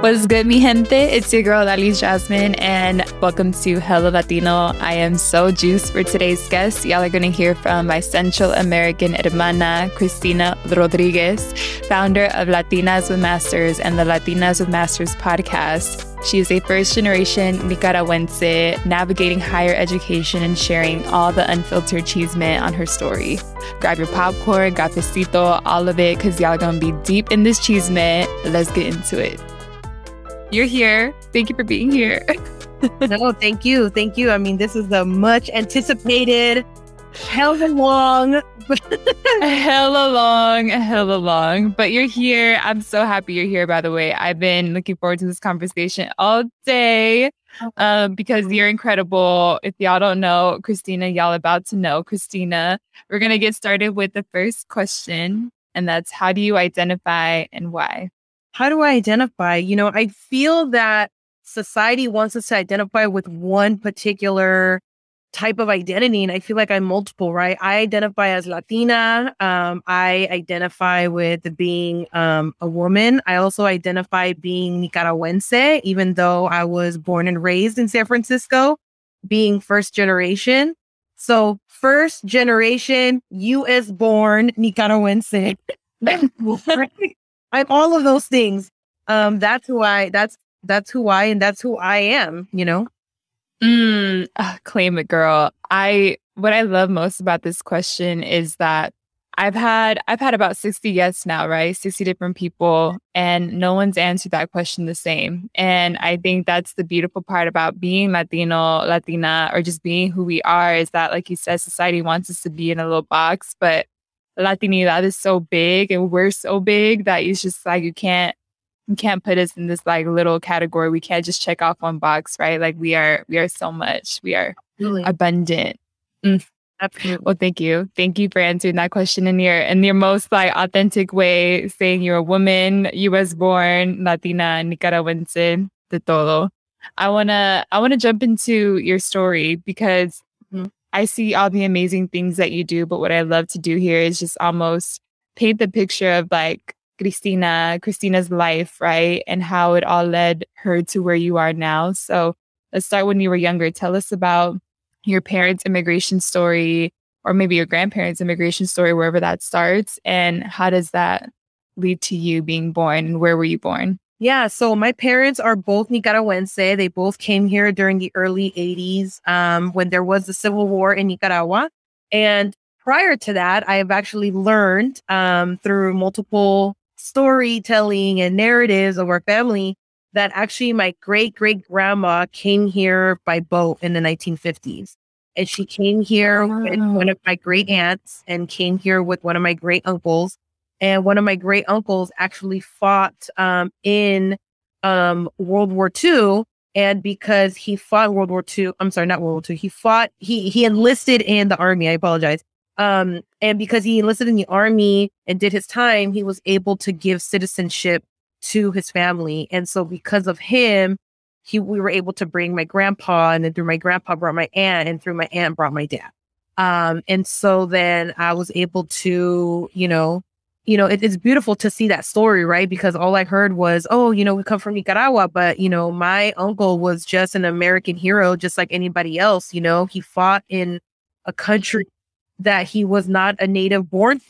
What's good, mi gente? It's your girl, Odalys Jasmine, and welcome to Hella Latino. I am so juiced for today's guest. Y'all are going to hear from my Central American hermana, Cristina Rodriguez, founder of Latinas with Masters and the Latinas with Masters podcast. She is a first-generation Nicaragüense navigating higher education and sharing all the unfiltered chisme on her story. Grab your popcorn, cafecito, all of it, because y'all are going to be deep in this chisme. Let's get into it. You're here. Thank you for being here. No, thank you. Thank you. I mean, this is the much anticipated, hella long. But you're here. I'm so happy you're here, by the way. I've been looking forward to this conversation all day because you're incredible. If y'all don't know Cristina, y'all about to know Cristina. We're going to get started with the first question, and that's how do you identify and why? How do I identify? You know, I feel that society wants us to identify with one particular type of identity. And I feel like I'm multiple, right? I identify as Latina. I identify with being a woman. I also identify being Nicaragüense, even though I was born and raised in San Francisco, being first generation. So first generation, U.S. born Nicaragüense. I'm all of those things. That's who I am, you know? Claim it, girl. What I love most about this question is that I've had about 60 guests now, right? 60 different people, and no one's answered that question the same. And I think that's the beautiful part about being Latino, Latina, or just being who we are is that, like you said, society wants us to be in a little box, but Latinidad is so big and we're so big that it's just like you can't put us in this like little category. We can't just check off one box, right? Like we are so much. We are really abundant. Absolutely. Well, thank you. Thank you for answering that question in your most like authentic way, saying you're a woman, US born, Latina, Nicaragüense, de todo. I wanna jump into your story because I see all the amazing things that you do, but what I love to do here is just almost paint the picture of like Cristina's life, right? And how it all led her to where you are now. So let's start when you were younger. Tell us about your parents' immigration story, or maybe your grandparents' immigration story, wherever that starts. And how does that lead to you being born, and where were you born? Yeah, so my parents are both Nicaragüense. They both came here during the early 80s when there was the civil war in Nicaragua. And prior to that, I have actually learned through multiple storytelling and narratives of our family that actually my great-great-grandma came here by boat in the 1950s. And she came here with one of my great aunts and came here with one of my great uncles. And one of my great uncles actually fought in World War II. And because he fought World War II, I'm sorry, not World War II. He enlisted in the army. I apologize. And because he enlisted in the army and did his time, he was able to give citizenship to his family. And so because of him, we were able to bring my grandpa. And then through my grandpa brought my aunt, and through my aunt brought my dad. And so then I was able to, you know, it's beautiful to see that story, right? Because all I heard was, oh, you know, we come from Nicaragua, but, you know, my uncle was just an American hero, just like anybody else. You know, he fought in a country that he was not a native born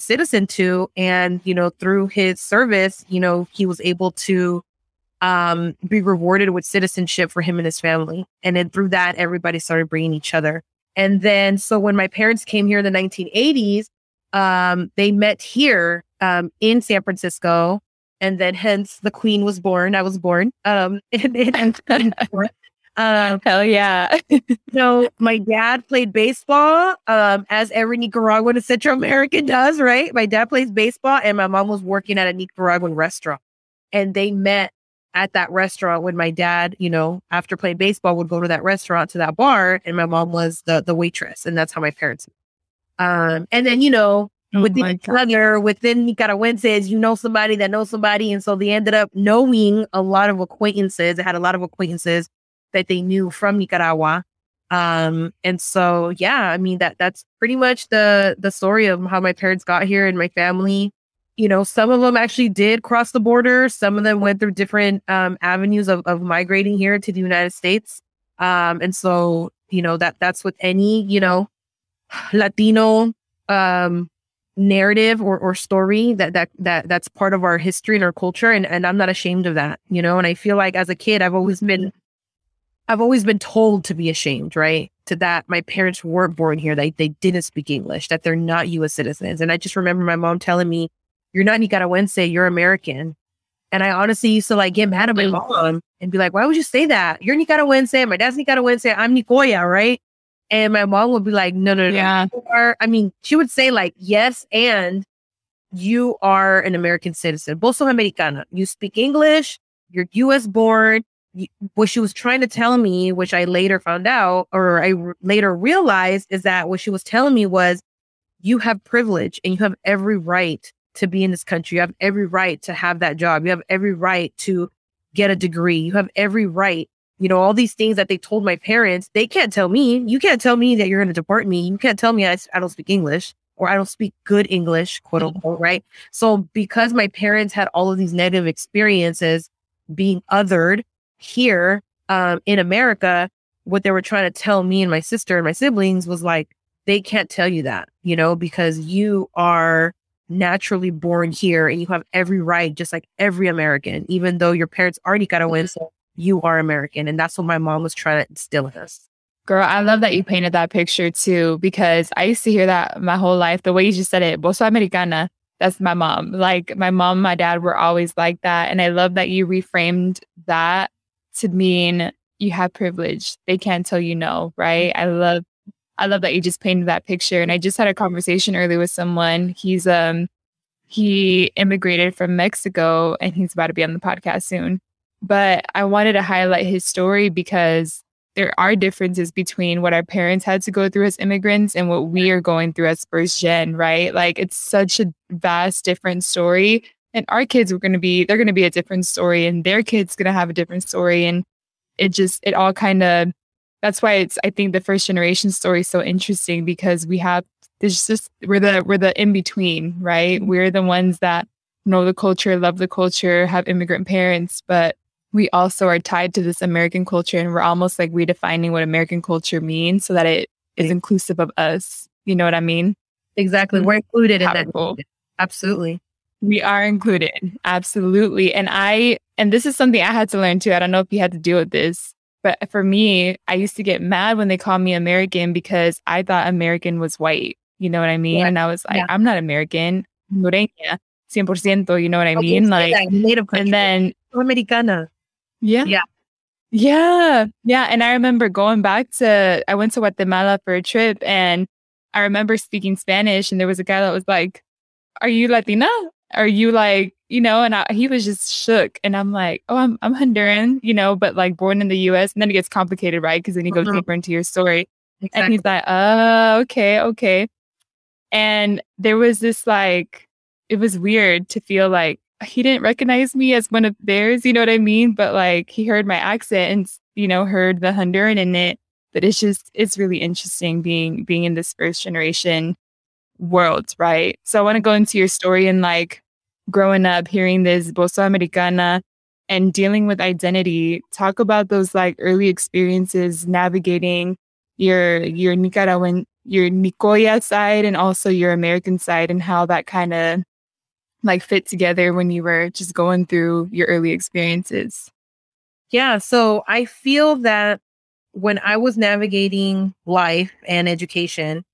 citizen to. And, you know, through his service, you know, he was able to be rewarded with citizenship for him and his family. And then through that, everybody started bringing each other. And then so when my parents came here in the 1980s, they met here in San Francisco, And then hence the queen was born. I was born. Hell yeah. So my dad played baseball, as every Nicaraguan and Central American does, right? My dad plays baseball and my mom was working at a Nicaraguan restaurant. And they met at that restaurant when my dad, you know, after playing baseball would go to that restaurant, to that bar. And my mom was the waitress. And that's how my parents met. And then, you know, within Nicaraguenses, you know somebody that knows somebody. And so they ended up knowing a lot of acquaintances. They had a lot of acquaintances that they knew from Nicaragua. And so, yeah, I mean, that's pretty much the story of how my parents got here and my family. You know, some of them actually did cross the border. Some of them went through different avenues of migrating here to the United States. And so, you know, that's with any, you know, Latino narrative or story that's part of our history and our culture. And I'm not ashamed of that, you know, and I feel like as a kid, I've always been told to be ashamed, right? To that my parents were born here, they didn't speak English, that they're not U.S. citizens. And I just remember my mom telling me, "You're not Nicaraguense, you're American." And I honestly used to like get mad at my mom and be like, "Why would you say that? You're Nicaraguense, my dad's Nicaraguense, I'm Nicoya, right?" And my mom would be like, no. Yeah. I mean, she would say like, "Yes, and you are an American citizen. Vos sos americana. You speak English, you're U.S. born." What she was trying to tell me, which I later found out, or I later realized, is that what she was telling me was, you have privilege and you have every right to be in this country. You have every right to have that job. You have every right to get a degree. You have every right. You know, all these things that they told my parents, they can't tell me. You can't tell me that you're going to deport me. You can't tell me I don't speak English, or I don't speak good English, quote unquote, right? So because my parents had all of these negative experiences being othered here in America, what they were trying to tell me and my sister and my siblings was like, they can't tell you that, you know, because you are naturally born here and you have every right, just like every American, even though your parents already got to win. So you are American. And that's what my mom was trying to instill in us. Girl, I love that you painted that picture too, because I used to hear that my whole life. The way you just said it, "Vos sos americana," that's my mom. Like my mom and my dad were always like that. And I love that you reframed that to mean you have privilege. They can't tell you no, right? I love that you just painted that picture. And I just had a conversation earlier with someone. He's he immigrated from Mexico and he's about to be on the podcast soon. But I wanted to highlight his story because there are differences between what our parents had to go through as immigrants and what we are going through as first gen, right? Like it's such a vast different story. And our kids they're going to be a different story, and their kids going to have a different story. And it all kind of, that's why I think the first generation story is so interesting, because we have, there's just, we're the in-between, right? We're the ones that know the culture, love the culture, have immigrant parents, but we also are tied to this American culture, and we're almost like redefining what American culture means so that it is inclusive of us. You know what I mean? Exactly. We're included in that. Absolutely. We are included. Absolutely. And this is something I had to learn too. I don't know if you had to deal with this, but for me, I used to get mad when they called me American because I thought American was white. You know what I mean? Yeah. And I was like, yeah. I'm not American. Norteña, 100%. You know what I mean? Like, native country. And then Americana. Yeah. Yeah. Yeah. Yeah. And I remember going back I went to Guatemala for a trip, and I remember speaking Spanish, and there was a guy that was like, "Are you Latina? Are you like, you know?" And he was just shook. And I'm like, "Oh, I'm Honduran, you know, but like born in the U.S." And then it gets complicated, right? Because then you go deeper into your story. Exactly. And he's like, "Oh, okay. And there was this like, it was weird to feel like he didn't recognize me as one of theirs. You know what I mean? But like he heard my accent and, you know, heard the Honduran in it. But it's just, it's really interesting being in this first generation world, right? So I want to go into your story and like growing up, hearing this "Vos sos americana" and dealing with identity. Talk about those like early experiences navigating your Nicaraguan, your Nicoya side, and also your American side, and how that kind of like fit together when you were just going through your early experiences. Yeah, so I feel that when I was navigating life and education,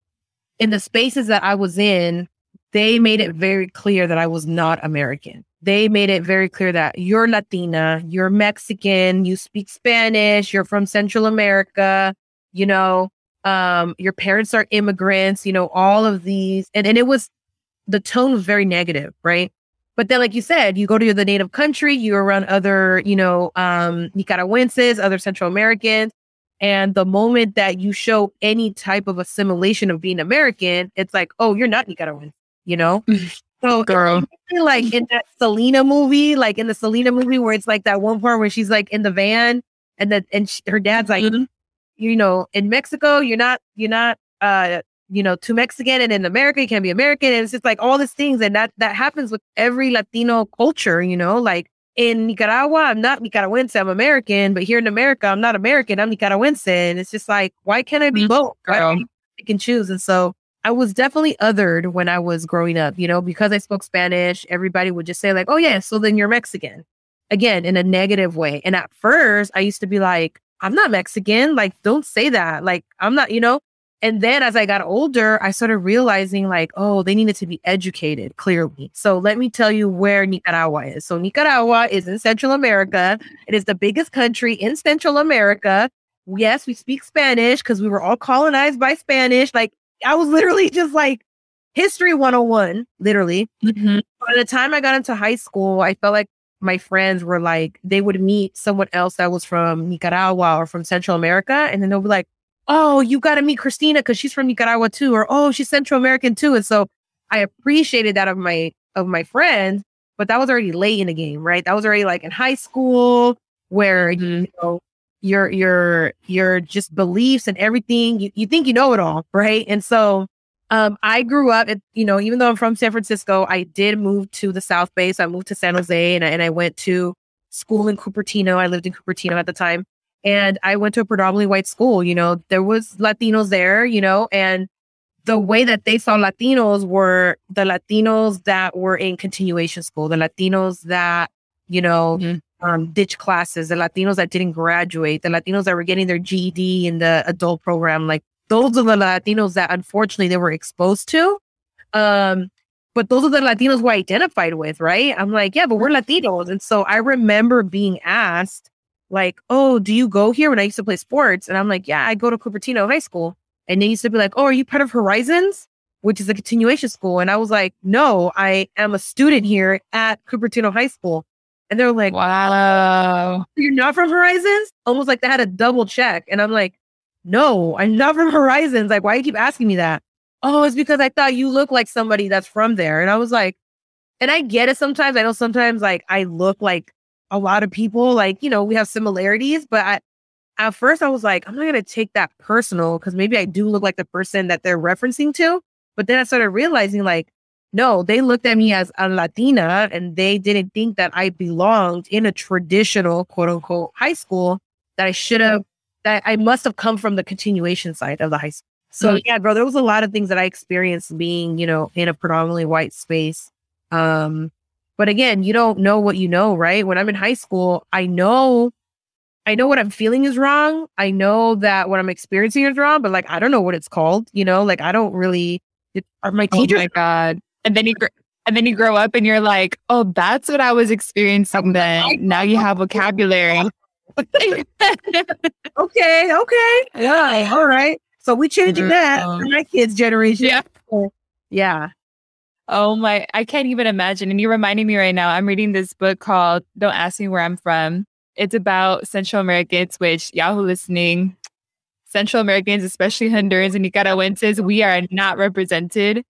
in the spaces that I was in, they made it very clear that I was not American. they made it very clear that you're Latina, you're Mexican, you speak Spanish, you're from Central America, you know, your parents are immigrants, you know, all of these. And it was, the tone was very negative, right? But then, like you said, you go to the native country, you're around other, you know, Nicaraguenses, other Central Americans. And the moment that you show any type of assimilation of being American, it's like, oh, you're not Nicaraguan, you know? So, girl, like in that Selena movie, where it's like that one part where she's like in the van and her dad's like, mm-hmm. you know, in Mexico, you're not too Mexican, and in America, you can't be American. And it's just like all these things. And that happens with every Latino culture, you know, like in Nicaragua, I'm not Nicaragüense, I'm American. But here in America, I'm not American, I'm Nicaragüense. And it's just like, why can't I be both? I can choose. And so I was definitely othered when I was growing up, you know, because I spoke Spanish, everybody would just say like, oh yeah, so then you're Mexican. Again, in a negative way. And at first I used to be like, I'm not Mexican. Like, don't say that. Like, I'm not, you know. And then as I got older, I started realizing like, oh, they needed to be educated, clearly. So let me tell you where Nicaragua is. So Nicaragua is in Central America. It is the biggest country in Central America. Yes, we speak Spanish because we were all colonized by Spanish. Like, I was literally just like history 101, literally. Mm-hmm. By the time I got into high school, I felt like my friends were like, they would meet someone else that was from Nicaragua or from Central America. And then they'll be like, oh, you got to meet Cristina because she's from Nicaragua too, or oh, she's Central American too. And so I appreciated that of my friends, but that was already late in the game, right? That was already like in high school where mm-hmm. you know your just beliefs and everything, you think you know it all, right? And so I grew up, you know, even though I'm from San Francisco, I did move to the South Bay. So I moved to San Jose and I went to school in Cupertino. I lived in Cupertino at the time. And I went to a predominantly white school, you know, there was Latinos there, you know, and the way that they saw Latinos were the Latinos that were in continuation school, the Latinos that, you know, mm-hmm. Ditch classes, the Latinos that didn't graduate, the Latinos that were getting their GED in the adult program. Like, those are the Latinos that unfortunately they were exposed to. But those are the Latinos who I identified with, right? I'm like, yeah, but we're Latinos. And so I remember being asked, like, oh, do you go here? When I used to play sports, and I'm like, yeah, I go to Cupertino High School. And they used to be like, oh, are you part of Horizons, which is a continuation school? And I was like, no, I am a student here at Cupertino High School. And they're like, wow, you're not from Horizons? Almost like they had a double check. And I'm like, no, I'm not from Horizons. Like, why do you keep asking me that? Oh, it's because I thought you look like somebody that's from there. And I was like, and I get it sometimes. I know sometimes like I look like a lot of people, like, you know, we have similarities, but at first I was like, I'm not going to take that personal because maybe I do look like the person that they're referencing to. But then I started realizing like, no, they looked at me as a Latina and they didn't think that I belonged in a traditional quote unquote high school, that I must have come from the continuation side of the high school. So mm-hmm. yeah, bro, there was a lot of things that I experienced being, you know, in a predominantly white space. But again, you don't know what you know, right? When I'm in high school, I know what I'm feeling is wrong. I know that what I'm experiencing is wrong, but like, I don't know what it's called, you know, like I don't really, are my teachers. Oh my God. And then you grow up and you're like, oh, that's what I was experiencing then. Now you have vocabulary. Okay. Yeah. All right. So we changing that for my kids' generation. Yeah. Oh my, I can't even imagine. And you're reminding me right now, I'm reading this book called Don't Ask Me Where I'm From. It's about Central Americans, which y'all who listening, Central Americans, especially Hondurans and Nicaraguenses, we are not represented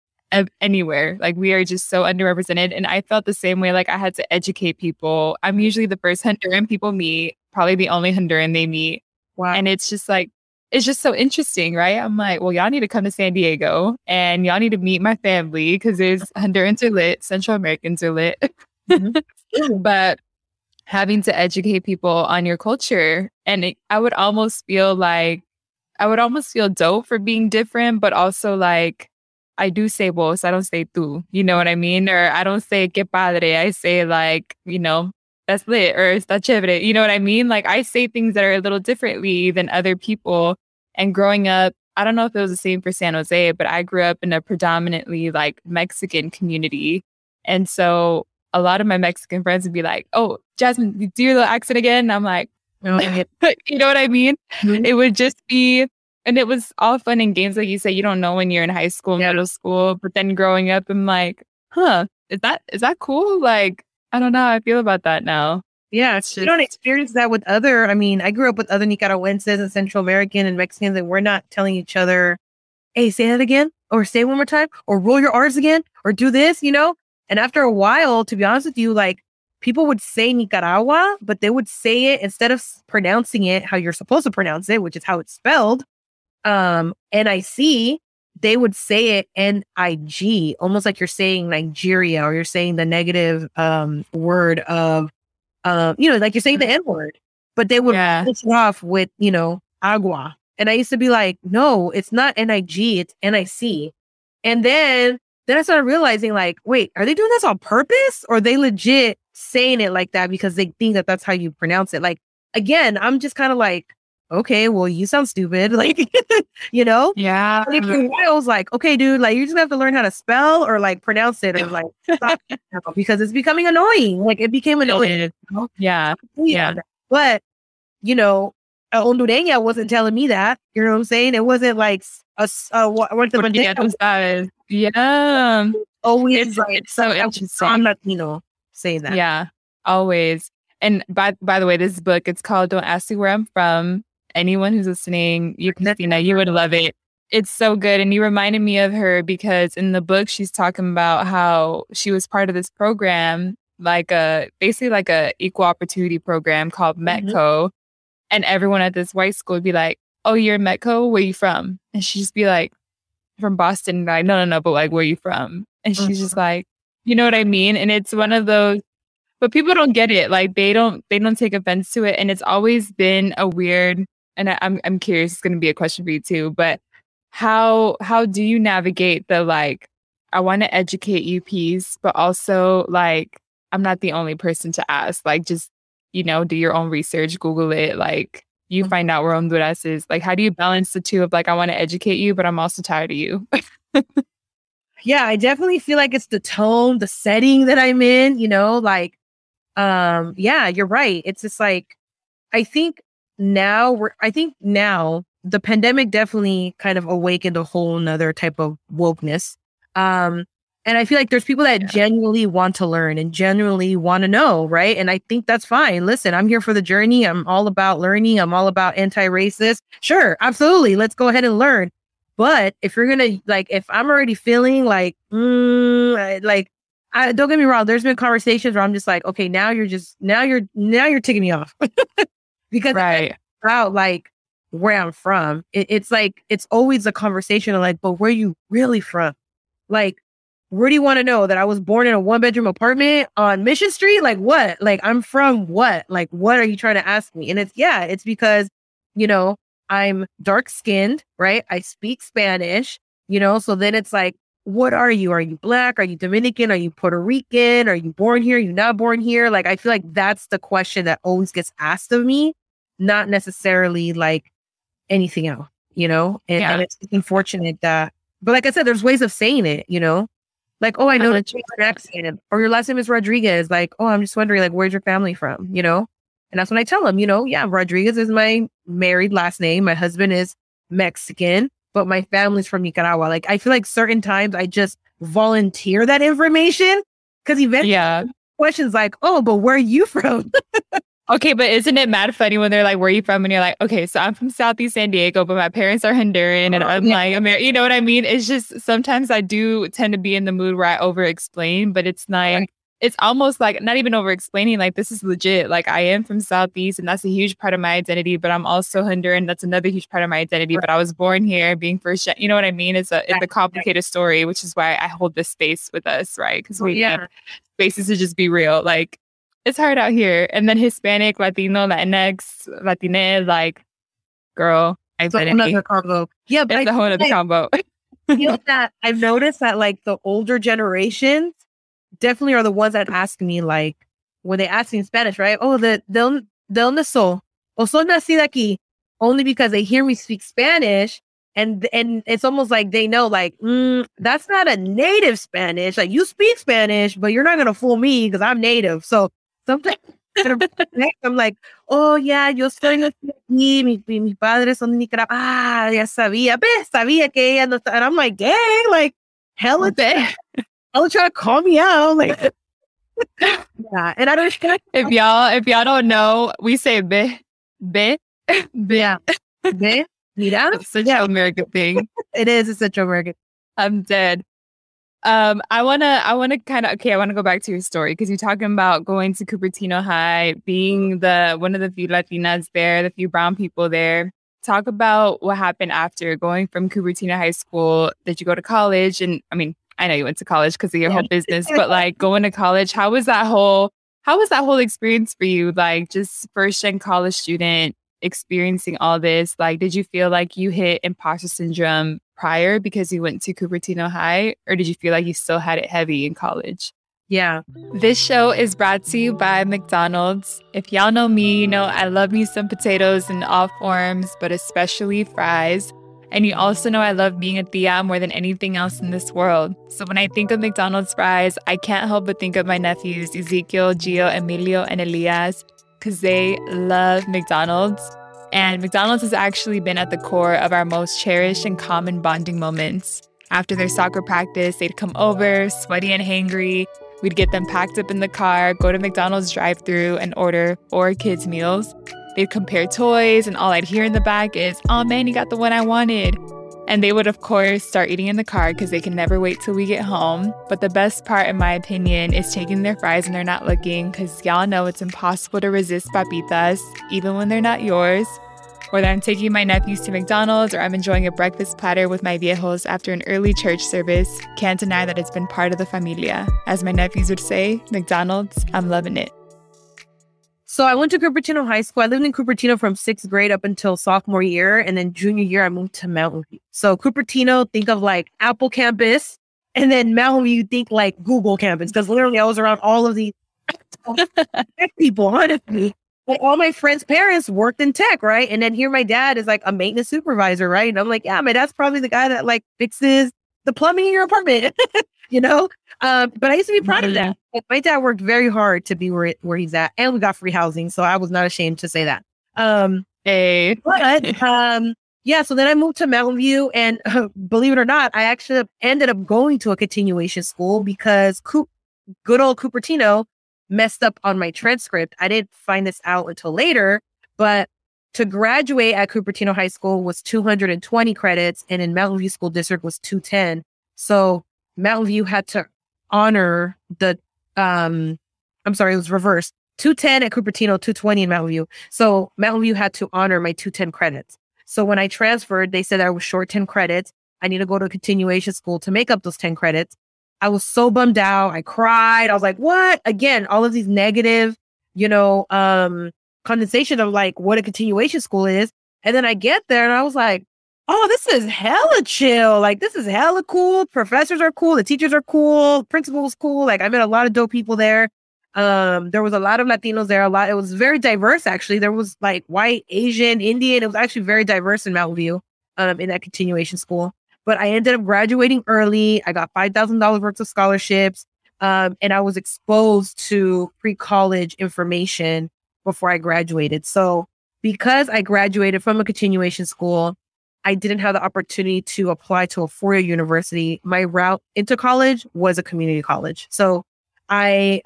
anywhere. Like, we are just so underrepresented. And I felt the same way, like I had to educate people. I'm usually the first Honduran people meet, probably the only Honduran they meet. Wow. And it's just like, it's just so interesting, right? I'm like, well, y'all need to come to San Diego and y'all need to meet my family because there's Hondurans are lit, Central Americans are lit. Mm-hmm. But having to educate people on your culture, and I would almost feel dope for being different, but also like I do say vos, I don't say tú, you know what I mean? Or I don't say que padre, I say like, you know, that's lit or está chévere, you know what I mean? Like I say things that are a little differently than other people. And growing up, I don't know if it was the same for San Jose, but I grew up in a predominantly like Mexican community. And so a lot of my Mexican friends would be like, oh, Jasmine, do your little accent again. And I'm like, you know what I mean? Mm-hmm. It would just be, and it was all fun and games. Like you say, you don't know when you're in high school, middle school, but then growing up, I'm like, huh, is that cool? Like, I don't know how I feel about that now. Yeah, it's just, you don't experience that with other. I mean, I grew up with other Nicaraguenses and Central American and Mexicans, and we're not telling each other, hey, say that again, or say one more time, or roll your R's again, or do this, you know? And after a while, to be honest with you, like, people would say Nicaragua, but they would say it instead of pronouncing it how you're supposed to pronounce it, which is how it's spelled. NIC, they would say it N-I-G, almost like you're saying Nigeria, or you're saying the negative word of, you know, like you're saying the N-word, but they would finish it off with, you know, agua. And I used to be like, no, it's not N-I-G, it's N-I-C. And then I started realizing, like, wait, are they doing this on purpose? Or are they legit saying it like that because they think that that's how you pronounce it? Like, again, I'm just kind of like, okay, well, you sound stupid. Like, you know? Yeah. And for a while, I was like, okay, dude, like, you're just gonna have to learn how to spell or like pronounce it or like stop it now, because it's becoming annoying. Like, it became annoying. Yeah. But, you know, a Hondureña wasn't telling me that. You know what I'm saying? It wasn't like always it's, like, it's so interesting. I'm Latino saying that. Yeah, always. And by the way, this book, it's called Don't Ask Me Where I'm From. Anyone who's listening, you can see now, you would love it. It's so good. And you reminded me of her because in the book, she's talking about how she was part of this program, like basically like a equal opportunity program called METCO. Mm-hmm. And everyone at this white school would be like, oh, you're in METCO? Where are you from? And she'd just be like, from Boston. And like, no, but like, where are you from? And she's just like, you know what I mean? And it's one of those, but people don't get it. Like, they don't take offense to it. And it's always been a weird, and I'm curious, it's going to be a question for you too, but how do you navigate the, like, I want to educate you piece, but also like, I'm not the only person to ask, like, just, you know, do your own research, Google it, like, you find out where Honduras is. Like, how do you balance the two of, like, I want to educate you, but I'm also tired of you? Yeah, I definitely feel like it's the tone, the setting that I'm in, you know, like, yeah, you're right. It's just like, I think now the pandemic definitely kind of awakened a whole nother type of wokeness. And I feel like there's people that genuinely want to learn and genuinely want to know, right? And I think that's fine. Listen, I'm here for the journey. I'm all about learning. I'm all about anti-racist. Sure, absolutely. Let's go ahead and learn. But if you're going to, like, if I'm already feeling like, don't get me wrong, there's been conversations where I'm just like, okay, now you're ticking me off. Because it's about, like, where I'm from. It's like, it's always a conversation of like, but where are you really from? Like, where do you want to know that I was born in a 1-bedroom apartment on Mission Street? Like, what? Like, I'm from what? Like, what are you trying to ask me? And it's because, you know, I'm dark skinned, right? I speak Spanish, you know? So then it's like, what are you? Are you Black? Are you Dominican? Are you Puerto Rican? Are you born here? Are you not born here? Like, I feel like that's the question that always gets asked of me, not necessarily like anything else, you know? And it's unfortunate that, but like I said, there's ways of saying it, you know? Like, oh, I know that you're an accent, or your last name is Rodriguez. Like, oh, I'm just wondering, like, where's your family from? You know? And that's when I tell them, you know, yeah, Rodriguez is my married last name. My husband is Mexican, but my family's from Nicaragua. Like, I feel like certain times I just volunteer that information because eventually questions like, oh, but where are you from? Okay, but isn't it mad funny when they're like, where are you from? And you're like, okay, so I'm from Southeast San Diego, but my parents are Honduran. And I'm like, you know what I mean? It's just sometimes I do tend to be in the mood where I over-explain, but it's like, it's almost like not even over-explaining. Like, this is legit. Like, I am from Southeast and that's a huge part of my identity, but I'm also Honduran. That's another huge part of my identity, but I was born here being first, you know what I mean? It's a complicated story, which is why I hold this space with us, right? Because we have spaces to just be real. Like, it's hard out here. And then Hispanic, Latino, Latinx, Latine, like, girl, it's another combo. Yeah, but it's a whole other combo. You know that I've noticed that, like, the older generations definitely are the ones that ask me, like, when they ask me in Spanish, right? Oh, de donde soy? O soy nacida aquí? Only because they hear me speak Spanish And it's almost like they know, like, that's not a native Spanish. Like, you speak Spanish, but you're not going to fool me because I'm native. So sometimes I'm like, oh, yeah, yo estoy aquí. Mis padres son de Nicaragua. Ah, ya sabía. Pues, sabía que ella no está. And I'm like, dang, like, hella day. Hella trying to call me out. Like, yeah. And I don't. If y'all don't know, we say be. Yeah. Be. Mira. It's such an American thing. It is. It's such an American. I'm dead. I want to go back to your story because you're talking about going to Cupertino High, being one of the few Latinas there, the few brown people there. Talk about what happened after going from Cupertino High School. Did you go to college? And I mean, I know you went to college because of your whole business, but like going to college, how was that whole experience for you? Like just first-gen college student experiencing all this. Like, did you feel like you hit imposter syndrome prior because you went to Cupertino High, or did you feel like you still had it heavy in college? Yeah. This show is brought to you by McDonald's. If y'all know me, you know I love me some potatoes in all forms, but especially fries. And you also know I love being a tía more than anything else in this world. So when I think of McDonald's fries, I can't help but think of my nephews, Ezekiel, Gio, Emilio, and Elias, because they love McDonald's. And McDonald's has actually been at the core of our most cherished and common bonding moments. After their soccer practice, they'd come over, sweaty and hangry. We'd get them packed up in the car, go to McDonald's drive-thru and order four kids' meals. They'd compare toys, and all I'd hear in the back is, "Oh man, you got the one I wanted." And they would, of course, start eating in the car because they can never wait till we get home. But the best part, in my opinion, is taking their fries and they're not looking, because y'all know it's impossible to resist papitas, even when they're not yours. Whether I'm taking my nephews to McDonald's or I'm enjoying a breakfast platter with my viejos after an early church service, can't deny that it's been part of the familia. As my nephews would say, McDonald's, I'm loving it. So I went to Cupertino High School. I lived in Cupertino from 6th grade up until sophomore year. And then junior year, I moved to Mountain View. So Cupertino, think of like Apple campus. And then Mountain View, think like Google campus. Because literally I was around all of these people, honestly. Like all my friends' parents worked in tech, right? And then here my dad is like a maintenance supervisor, right? And I'm like, yeah, my dad's probably the guy that like fixes the plumbing in your apartment, you know? But I used to be proud of that. My dad worked very hard to be where he's at, and we got free housing. So I was not ashamed to say that. So then I moved to Mountain View, and believe it or not, I actually ended up going to a continuation school because good old Cupertino messed up on my transcript. I didn't find this out until later, but to graduate at Cupertino High School was 220 credits, and in Mountain View School District was 210. So Mountain View had to honor it was reversed. 210 at Cupertino, 220 in Mountain View. So Mountain View had to honor my 210 credits. So when I transferred, they said I was short 10 credits. I need to go to a continuation school to make up those 10 credits. I was so bummed out. I cried. I was like, what? Again, all of these negative, condensation of like what a continuation school is. And then I get there and I was like, oh, this is hella chill. Like, this is hella cool. Professors are cool. The teachers are cool. Principal's cool. Like, I met a lot of dope people there. There was a lot of Latinos there. It was very diverse, actually. There was, like, white, Asian, Indian. It was actually very diverse in Mountain View in that continuation school. But I ended up graduating early. I got $5,000 worth of scholarships. And I was exposed to pre-college information before I graduated. So because I graduated from a continuation school, I didn't have the opportunity to apply to a four-year university. My route into college was a community college. So I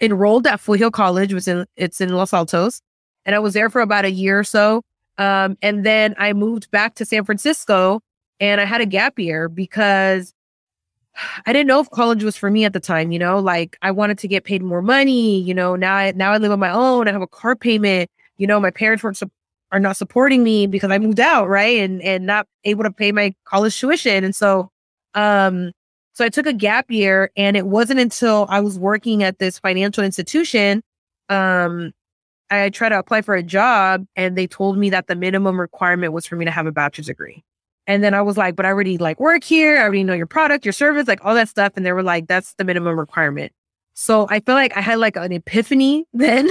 enrolled at Foothill College, it's in Los Altos, and I was there for about a year or so. And then I moved back to San Francisco, and I had a gap year because I didn't know if college was for me at the time, you know? Like, I wanted to get paid more money, you know? Now I live on my own. I have a car payment. You know, my parents are not supporting me because I moved out, right? And not able to pay my college tuition. And so I took a gap year, and it wasn't until I was working at this financial institution, I tried to apply for a job, and they told me that the minimum requirement was for me to have a bachelor's degree. And then I was like, but I already like work here. I already know your product, your service, like all that stuff. And they were like, that's the minimum requirement. So I feel like I had like an epiphany then.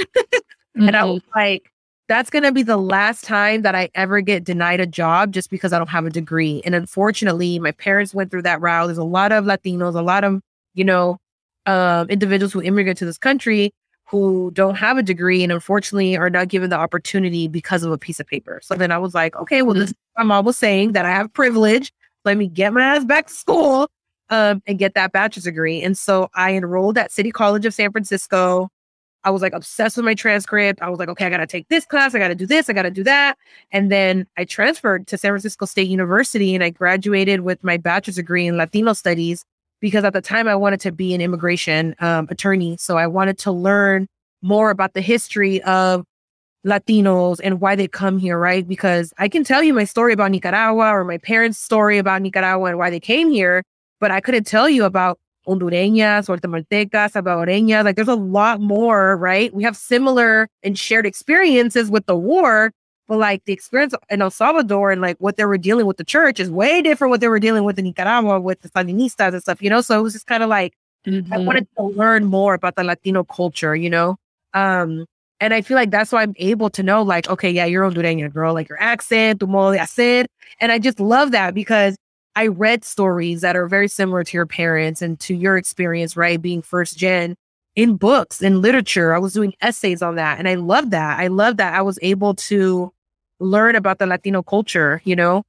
And I was like, that's going to be the last time that I ever get denied a job just because I don't have a degree. And unfortunately, my parents went through that route. There's a lot of Latinos, a lot of, individuals who immigrate to this country who don't have a degree and unfortunately are not given the opportunity because of a piece of paper. So then I was like, okay, well, this is what my mom was saying, that I have privilege. Let me get my ass back to school and get that bachelor's degree. And so I enrolled at City College of San Francisco. I was like obsessed with my transcript. I was like, okay, I got to take this class. I got to do this. I got to do that. And then I transferred to San Francisco State University and I graduated with my bachelor's degree in Latino studies because at the time I wanted to be an immigration attorney. So I wanted to learn more about the history of Latinos and why they come here, right? Because I can tell you my story about Nicaragua or my parents' story about Nicaragua and why they came here, but I couldn't tell you about Hondureñas, Guatemaltecas, Salvadoreñas. Like there's a lot more, right? We have similar and shared experiences with the war, but like the experience in El Salvador and like what they were dealing with the church is way different what they were dealing with in Nicaragua with the Sandinistas and stuff, you know? So it was just kind of like, I wanted to learn more about the Latino culture, you know? And I feel like that's why I'm able to know like, okay, yeah, you're Hondureña, girl, like your accent, tu modo de hacer. And I just love that because I read stories that are very similar to your parents and to your experience, right? Being first gen in books, in literature. I was doing essays on that. And I love that. I love that I was able to learn about the Latino culture, you know,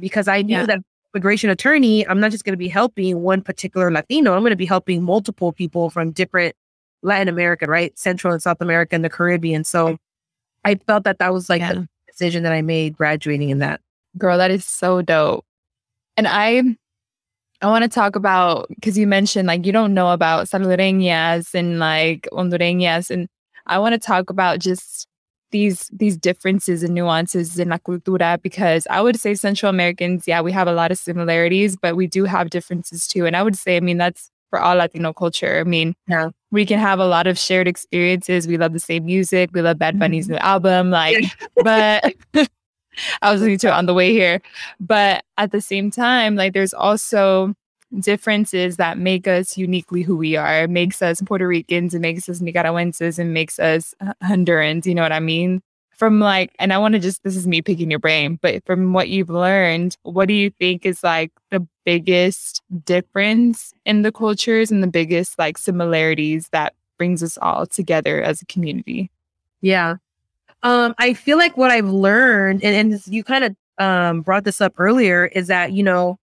because I knew that immigration attorney, I'm not just going to be helping one particular Latino. I'm going to be helping multiple people from different Latin America, right? Central and South America and the Caribbean. So I felt that that was like the decision that I made graduating in that. Girl, that is so dope. And I want to talk about, because you mentioned like, you don't know about Salvadoreñas and like Hondureñas. And I want to talk about just these differences and nuances in la cultura, because I would say Central Americans, we have a lot of similarities, but we do have differences too. And I would say, I mean, that's for all Latino culture. I mean, we can have a lot of shared experiences. We love the same music. We love Bad Bunny's new album. Like, but I was listening to it on the way here. But at the same time, like there's also differences that make us uniquely who we are. It makes us Puerto Ricans. It makes us Nicaraguenses. It makes us Hondurans. You know what I mean? From like, and I want to just, this is me picking your brain, but from what you've learned, what do you think is like the biggest difference in the cultures and the biggest like similarities that brings us all together as a community? Yeah. I feel like what I've learned, and you kind of brought this up earlier, is that, you know,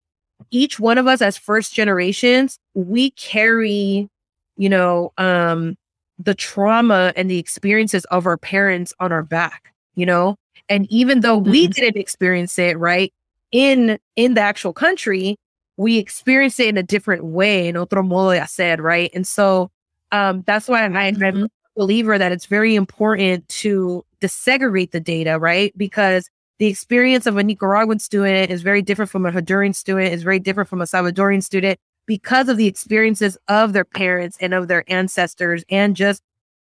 each one of us as first generations, we carry, you know, the trauma and the experiences of our parents on our back, you know? And even though we didn't experience it, right, in the actual country, we experienced it in a different way, en otro modo de hacer, right? And so that's why I'm a believer that it's very important to desegregate the data, right? Because the experience of a Nicaraguan student is very different from a Honduran student, is very different from a Salvadoran student, because of the experiences of their parents and of their ancestors and just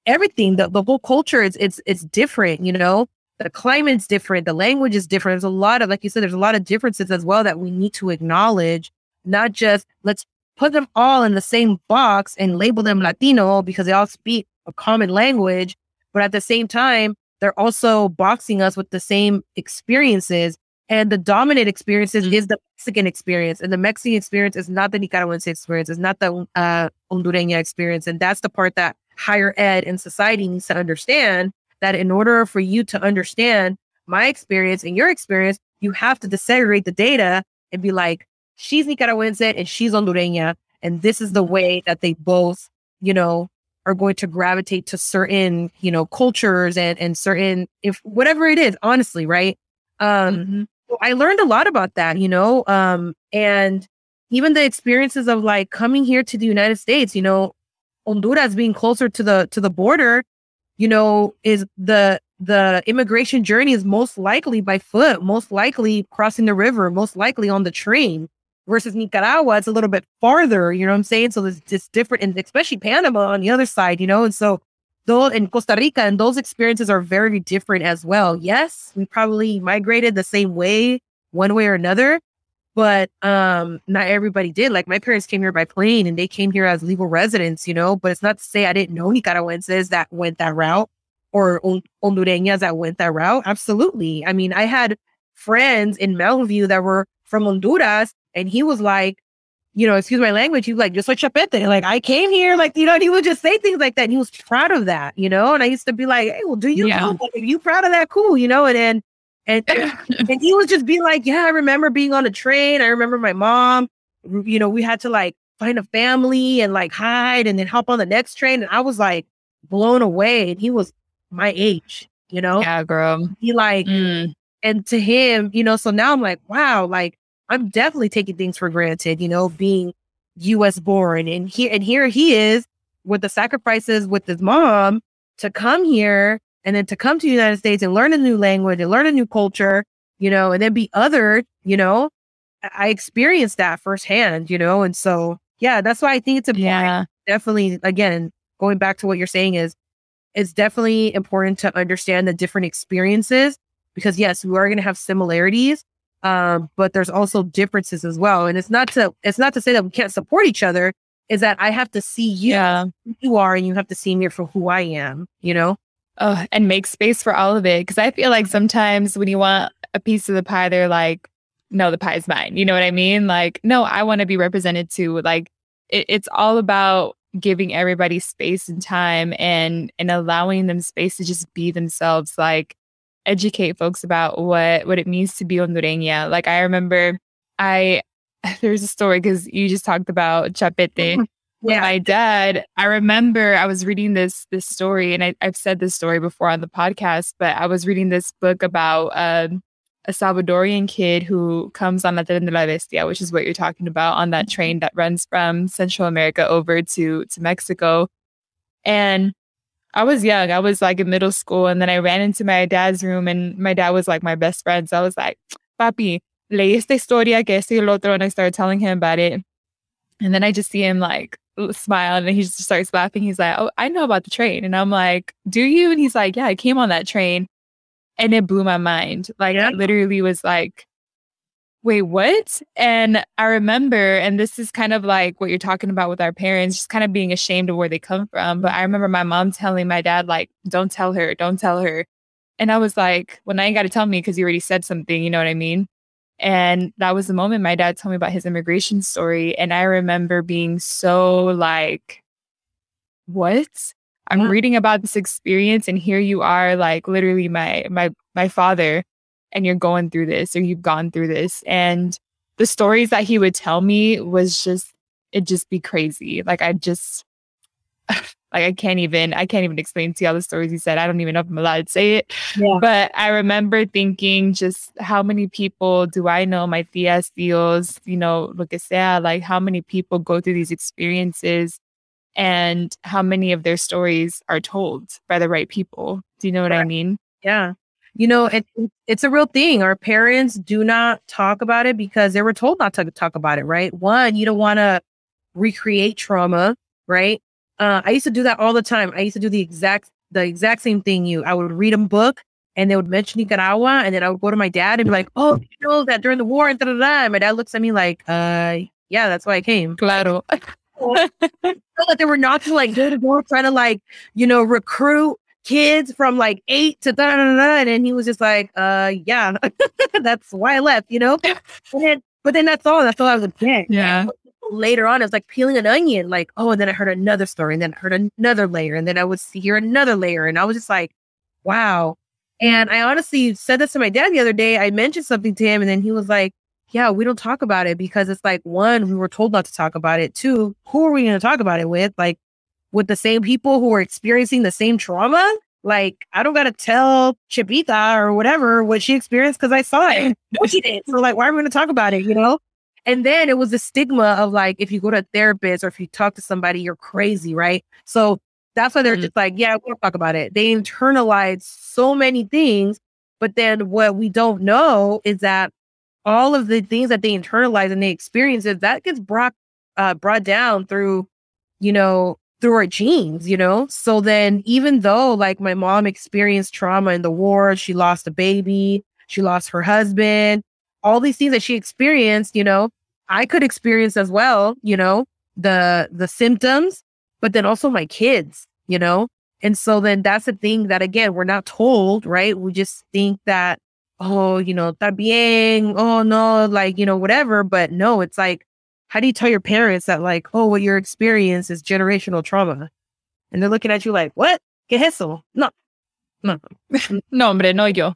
everything. The whole culture, it's different, you know? The climate's different. The language is different. There's a lot of, like you said, there's a lot of differences as well that we need to acknowledge, not just let's put them all in the same box and label them Latino because they all speak a common language. But at the same time, they're also boxing us with the same experiences. And the dominant experiences is the Mexican experience. And the Mexican experience is not the Nicaraguan experience. It's not the Hondureña experience. And that's the part that higher ed and society needs to understand, that in order for you to understand my experience and your experience, you have to desegregate the data and be like, she's Nicaragüense and she's Hondureña. And this is the way that they both, you know, are going to gravitate to certain, you know, cultures and certain, if whatever it is, honestly, right? I learned a lot about that, you know, and even the experiences of like coming here to the United States, you know, Honduras being closer to the border, you know, is the immigration journey is most likely by foot, most likely crossing the river, most likely on the train, versus Nicaragua, it's a little bit farther, you know what I'm saying? So it's different, and especially Panama on the other side, you know, and so though in Costa Rica, and those experiences are very different as well. Yes, we probably migrated the same way, one way or another, but not everybody did. Like my parents came here by plane and they came here as legal residents, you know, but it's not to say I didn't know Nicaraguenses that went that route. or hondureñas that went that route? Absolutely. I mean, I had friends in Mountain View that were from Honduras, and he was like, you know, excuse my language, he was like, yo soy chapete. Like, I came here, like, you know, and he would just say things like that. And he was proud of that, you know? And I used to be like, hey, well, do you know? Like, are you proud of that? Cool, you know? And he would just be like, yeah, I remember being on a train. I remember my mom, you know, we had to like find a family and like hide and then hop on the next train. And I was like blown away. And he was my age, you know? Yeah, girl. He like, and to him, you know, so now I'm like, wow, like, I'm definitely taking things for granted, you know, being U.S. born. And here he is with the sacrifices with his mom to come here and then to come to the United States and learn a new language and learn a new culture, you know, and then be othered, you know. I experienced that firsthand, you know. And so, yeah, that's why I think it's important. Yeah. Definitely, again, going back to what you're saying is, it's definitely important to understand the different experiences because, yes, we are going to have similarities. But there's also differences as well. And it's not to say that we can't support each other, is that I have to see you who you are and you have to see me for who I am, you know? Oh, and make space for all of it. Because I feel like sometimes when you want a piece of the pie, they're like, no, the pie's mine. You know what I mean? Like, no, I want to be represented too. Like, it's all about giving everybody space and time and allowing them space to just be themselves. Like, educate folks about what it means to be Hondureña. Like, I remember there's a story because you just talked about chapete. Yeah. With my dad, I remember I was reading this story, and I've said this story before on the podcast, but I was reading this book about a Salvadorian kid who comes on the Tren de la Bestia, which is what you're talking about, on that train that runs from Central America over to Mexico. And I was young. I was like in middle school. And then I ran into my dad's room, and my dad was like my best friend. So I was like, papi, leí esta historia que esto y el otro. And I started telling him about it. And then I just see him like smile, and he just starts laughing. He's like, oh, I know about the train. And I'm like, do you? And he's like, yeah, I came on that train. And it blew my mind. Like, I literally was like, wait, what? And I remember, and this is kind of like what you're talking about with our parents, just kind of being ashamed of where they come from. But I remember my mom telling my dad, like, don't tell her. And I was like, well, now you got to tell me because you already said something. You know what I mean? And that was the moment my dad told me about his immigration story. And I remember being so like, what? I'm reading about this experience, and here you are, like, literally my father. And you're going through this, or you've gone through this. And the stories that he would tell me was just, it'd just be crazy. Like, I can't even explain to you all the stories he said. I don't even know if I'm allowed to say it. Yeah. But I remember thinking, just how many people do I know, my tías, tíos, you know, lo que sea, like how many people go through these experiences and how many of their stories are told by the right people. Do you know what I mean? Yeah. You know, it's a real thing. Our parents do not talk about it because they were told not to talk about it, right? One, you don't want to recreate trauma, right? I used to do that all the time. I used to do the exact same thing. I would read a book, and they would mention Nicaragua, and then I would go to my dad and be like, oh, you know that during the war, and my dad looks at me like, yeah, that's why I came. Claro. They were not to like do the war, trying to like, you know, recruit kids from like 8 to and then he was just like, yeah, that's why I left, you know? But then that's all I was getting. Yeah. Later on, it was like peeling an onion, like, oh, and then I heard another story, and then I heard another layer, and then I would hear another layer, and I was just like, wow. And I honestly said this to my dad the other day. I mentioned something to him, and then he was like, yeah, we don't talk about it because it's like, one, we were told not to talk about it. Two, who are we going to talk about it with? Like, with the same people who are experiencing the same trauma? Like, I don't got to tell Chibita or whatever what she experienced because I saw it. What she did. So, like, why are we going to talk about it, you know? And then it was the stigma of, like, if you go to a therapist or if you talk to somebody, you're crazy, right? So that's why they're just like, yeah, we're going to talk about it. They internalize so many things. But then what we don't know is that all of the things that they internalize and they experience, that gets brought down through, you know, through our genes, you know? So then even though like my mom experienced trauma in the war, she lost a baby, she lost her husband, all these things that she experienced, you know, I could experience as well, you know, the symptoms, but then also my kids, you know? And so then that's the thing that, again, we're not told, right? We just think that, oh, you know, está bien, oh, no, like, you know, whatever. But no, it's like, how do you tell your parents that, like, oh, what your experience is generational trauma? And they're looking at you like, what? ¿Qué es eso? No. No. No, hombre, no yo.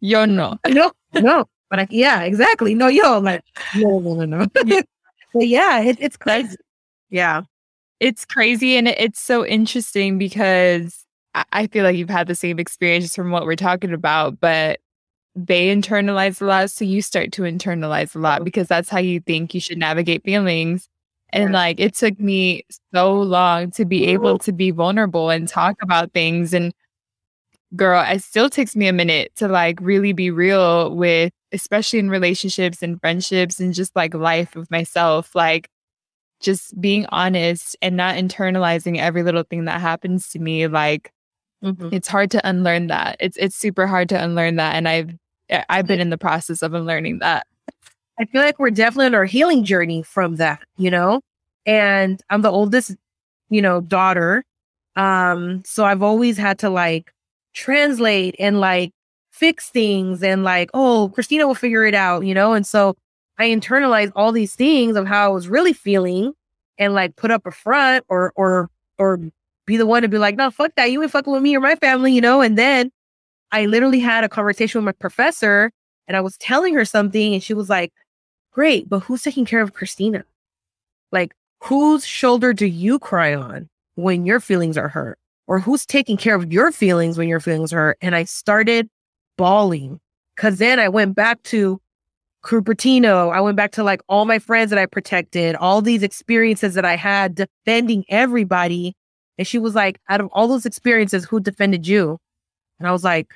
Yo no. No, no. But I, yeah, exactly. No, yo. Like, no, no, no, no. But yeah, it's crazy. Yeah. It's crazy. And it's so interesting because I feel like you've had the same experiences from what we're talking about, but they internalize a lot. So you start to internalize a lot because that's how you think you should navigate feelings. And like, it took me so long to be able to be vulnerable and talk about things. And girl, it still takes me a minute to like really be real with, especially in relationships and friendships and just like life with myself, like just being honest and not internalizing every little thing that happens to me. Like, mm-hmm. It's hard to unlearn that. It's super hard to unlearn that. And I've been in the process of unlearning that. I feel like we're definitely on our healing journey from that, you know? And I'm the oldest, you know, daughter. So I've always had to like translate and like fix things and like, oh, Cristina will figure it out, you know? And so I internalized all these things of how I was really feeling and like put up a front or be the one to be like, no, fuck that. You ain't fucking with me or my family, you know? And then I literally had a conversation with my professor and I was telling her something and she was like, great, but who's taking care of Cristina? Like, whose shoulder do you cry on when your feelings are hurt? Or who's taking care of your feelings when your feelings are hurt? And I started bawling because then I went back to Cupertino. I went back to like all my friends that I protected, all these experiences that I had defending everybody. And she was like, out of all those experiences, who defended you? And I was like,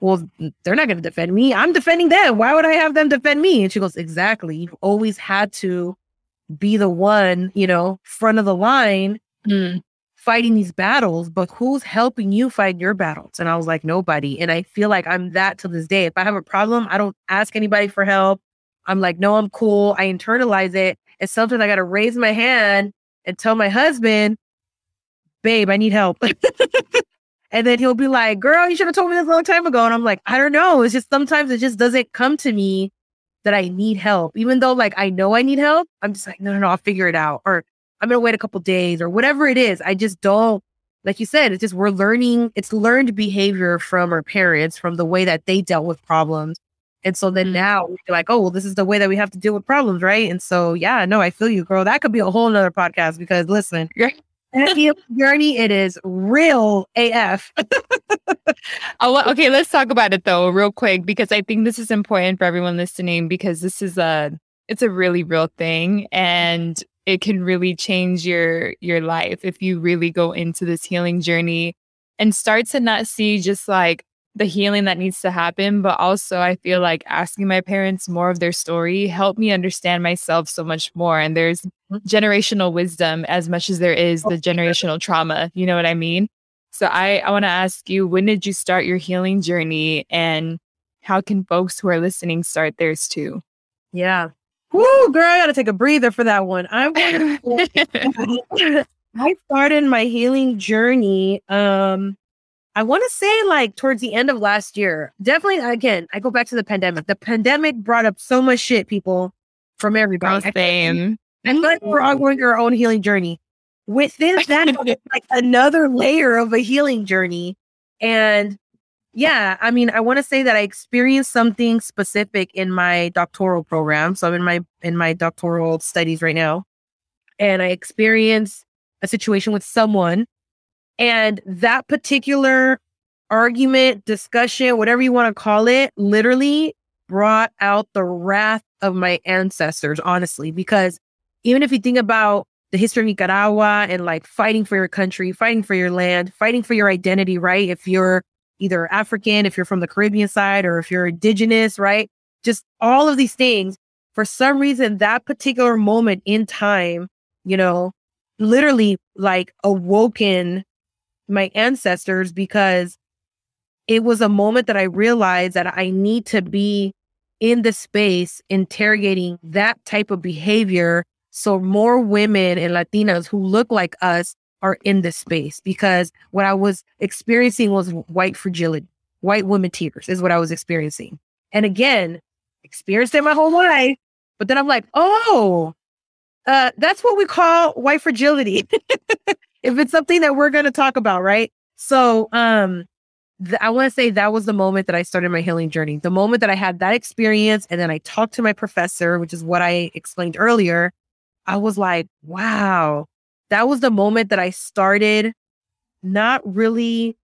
well, they're not going to defend me. I'm defending them. Why would I have them defend me? And she goes, exactly. You've always had to be the one, you know, front of the line fighting these battles, but who's helping you fight your battles? And I was like, nobody. And I feel like I'm that to this day. If I have a problem, I don't ask anybody for help. I'm like, no, I'm cool. I internalize it. And sometimes I got to raise my hand and tell my husband, babe, I need help. And then he'll be like, girl, you should have told me this a long time ago. And I'm like, I don't know. It's just sometimes it just doesn't come to me that I need help. Even though like, I know I need help. I'm just like, no, I'll figure it out. Or I'm going to wait a couple days or whatever it is. I just don't, like you said, it's just, we're learning, it's learned behavior from our parents, from the way that they dealt with problems. And so then now we're like, oh, well, this is the way that we have to deal with problems. Right. And so, yeah, no, I feel you, girl. That could be a whole nother podcast because listen, that healing journey, it is real AF. Okay, let's talk about it though, real quick, because I think this is important for everyone listening because this is it's a really real thing and it can really change your life if you really go into this healing journey and start to not see just like the healing that needs to happen, but also I feel like asking my parents more of their story helped me understand myself so much more. And there's generational wisdom as much as there is the generational trauma. You know what I mean? So I want to ask you, when did you start your healing journey and how can folks who are listening start theirs too? Yeah. Woo, girl, I got to take a breather for that one. I started my healing journey. I want to say like towards the end of last year. Definitely, again, I go back to the pandemic. The pandemic brought up so much shit, people, from everybody. Same. And like we're all going through our own healing journey. Within that, like another layer of a healing journey. And yeah, I mean, I want to say that I experienced something specific in my doctoral program. So I'm in my doctoral studies right now. And I experienced a situation with someone. And that particular argument, discussion, whatever you want to call it, literally brought out the wrath of my ancestors, honestly, because even if you think about the history of Nicaragua and like fighting for your country, fighting for your land, fighting for your identity, right? If you're either African, if you're from the Caribbean side, or if you're indigenous, right? Just all of these things. For some reason, that particular moment in time, you know, literally like awoken my ancestors because it was a moment that I realized that I need to be in the space interrogating that type of behavior. So more women and Latinas who look like us are in this space, because what I was experiencing was white fragility, white women tears is what I was experiencing. And again, experienced it my whole life. But then I'm like, oh, that's what we call white fragility. If it's something that we're going to talk about, right? So I want to say that was the moment that I started my healing journey. The moment that I had that experience and then I talked to my professor, which is what I explained earlier, I was like, wow, that was the moment that I started not really...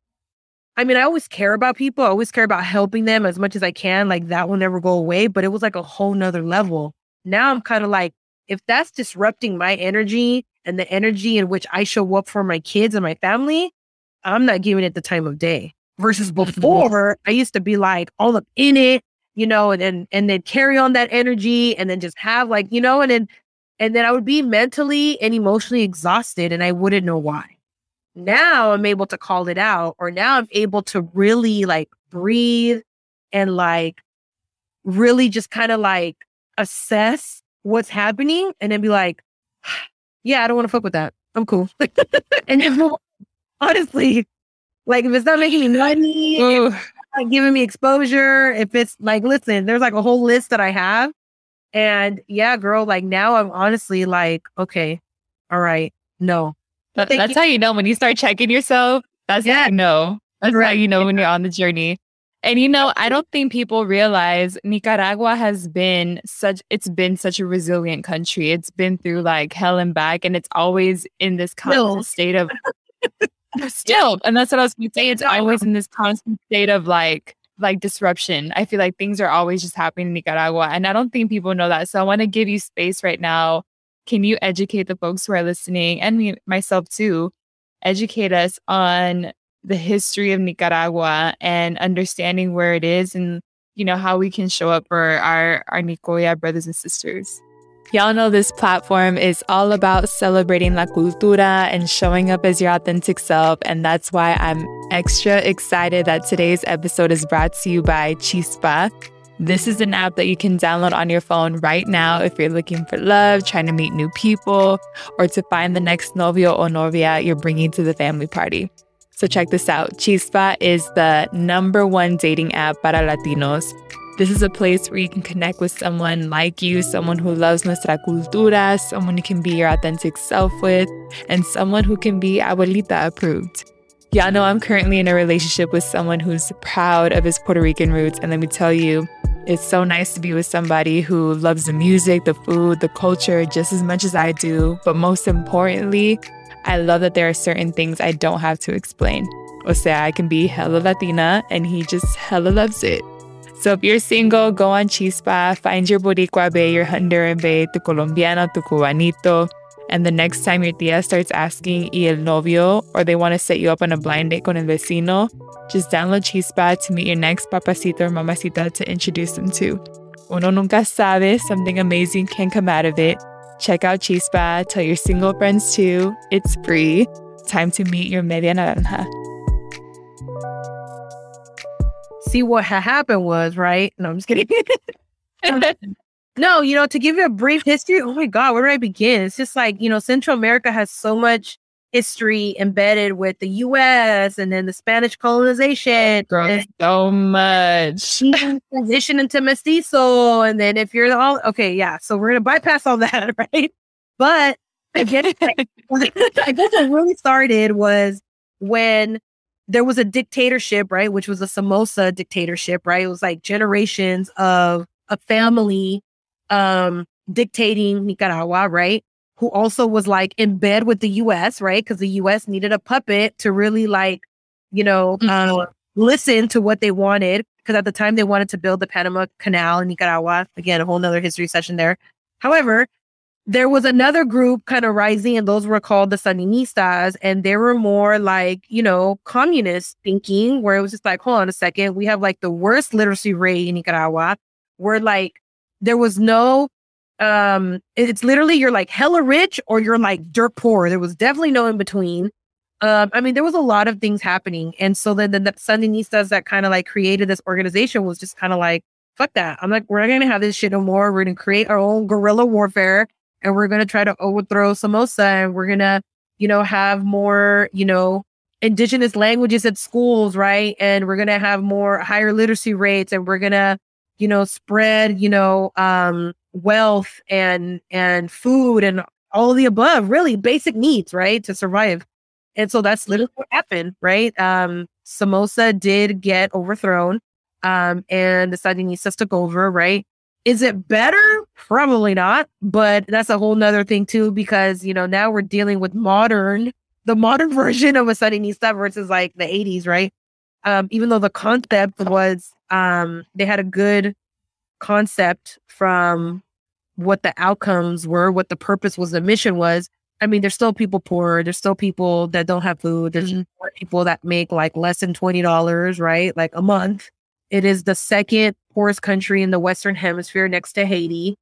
I mean, I always care about people. I always care about helping them as much as I can. Like, that will never go away. But it was like a whole nother level. Now I'm kind of like, if that's disrupting my energy and the energy in which I show up for my kids and my family, I'm not giving it the time of day. Versus before, I used to be like all up in it, you know, and then carry on that energy and then just have like, you know, and then I would be mentally and emotionally exhausted and I wouldn't know why. Now I'm able to call it out, or now I'm able to really like breathe and like really just kind of like assess what's happening and then be like, yeah, I don't want to fuck with that. I'm cool. And then, honestly, like if it's not making me money, if it's not like giving me exposure, if it's like, listen, there's like a whole list that I have. And yeah, girl, like now I'm honestly like, okay, all right, no. That's how you know when you start checking yourself. That's how you know. That's how you know when you're on the journey. And, you know, I don't think people realize Nicaragua has been such a resilient country. It's been through like hell and back, and it's always in this constant state of still. And that's what I was going to say. It's always in this constant state of like disruption. I feel like things are always just happening in Nicaragua. And I don't think people know that. So I want to give you space right now. Can you educate the folks who are listening, and me, myself too, educate us on the history of Nicaragua and understanding where it is and, you know, how we can show up for our Nicoya brothers and sisters? Y'all know this platform is all about celebrating la cultura and showing up as your authentic self. And that's why I'm extra excited that today's episode is brought to you by Chispa. This is an app that you can download on your phone right now if you're looking for love, trying to meet new people, or to find the next novio or novia you're bringing to the family party. So check this out. Chispa is the #1 dating app para Latinos. This is a place where you can connect with someone like you, someone who loves nuestra cultura, someone who can be your authentic self with, and someone who can be abuelita approved. Y'all know I'm currently in a relationship with someone who's proud of his Puerto Rican roots. And let me tell you, it's so nice to be with somebody who loves the music, the food, the culture just as much as I do. But most importantly, I love that there are certain things I don't have to explain. O sea, I can be hella Latina and he just hella loves it. So if you're single, go on Chispa, find your Boricua bae, your Honduran bae, tu Colombiano, tu Cubanito. And the next time your tia starts asking y el novio, or they want to set you up on a blind date con el vecino, just download Chispa to meet your next papacito or mamacita to introduce them to. Uno nunca sabe, something amazing can come out of it. Check out Chispa, tell your single friends too. It's free. Time to meet your media naranja. See, what happened was, right? No, I'm just kidding. No, you know, to give you a brief history, oh my God, where do I begin? It's just like, you know, Central America has so much history embedded with the U.S. and then the Spanish colonization. Girl, so much. Transition into mestizo. And then if you're all, okay, yeah. So we're going to bypass all that, right? But I guess what really started was when there was a dictatorship, right? Which was a Somoza dictatorship, right? It was like generations of a family dictating Nicaragua, right? Who also was like in bed with the U.S., right? Because the U.S. needed a puppet to really like, you know, listen to what they wanted. Because at the time they wanted to build the Panama Canal in Nicaragua. Again, a whole nother history session there. However, there was another group kind of rising, and those were called the Sandinistas. And they were more like, you know, communist thinking, where it was just like, hold on a second. We have like the worst literacy rate in Nicaragua. We're like, there was no, it's literally, you're like hella rich or you're like dirt poor. There was definitely no in between. I mean, there was a lot of things happening. And so then the Sandinistas that kind of like created this organization was just kind of like, fuck that. I'm like, we're not going to have this shit no more. We're going to create our own guerrilla warfare and we're going to try to overthrow Somoza and we're going to, you know, have more, you know, indigenous languages at schools, right? And we're going to have more higher literacy rates, and we're going to, you know, spread, you know, wealth and food and all of the above, really basic needs, right, to survive. And so that's literally what happened, right? Somoza did get overthrown, and the Sandinistas took over, right? Is it better? Probably not, but that's a whole nother thing too, because, you know, now we're dealing with the modern version of a Sandinista versus like the 80s, right? Even though the concept was, they had a good concept from what the outcomes were, what the purpose was, the mission was. I mean, there's still people poor. There's still people that don't have food. There's people that make like less than $20, right? Like a month. It is the second poorest country in the Western Hemisphere next to Haiti.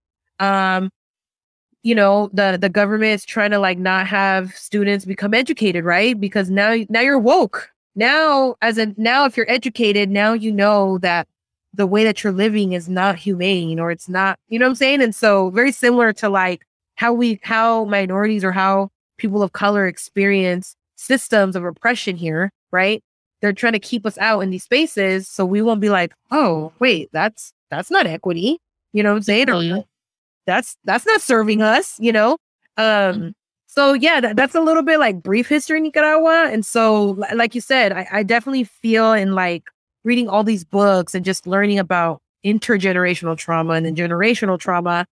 You know, the government is trying to like not have students become educated, right? Because now you're woke. Now if you're educated, now you know that the way that you're living is not humane, or it's not, you know what I'm saying? And so very similar to like how minorities or how people of color experience systems of oppression here, right? They're trying to keep us out in these spaces so we won't be like, oh, wait, that's not equity. You know what I'm saying? Or, that's not serving us, you know? So yeah, that's a little bit like brief history in Nicaragua. And so, like you said, I definitely feel in like reading all these books and just learning about intergenerational trauma and generational trauma,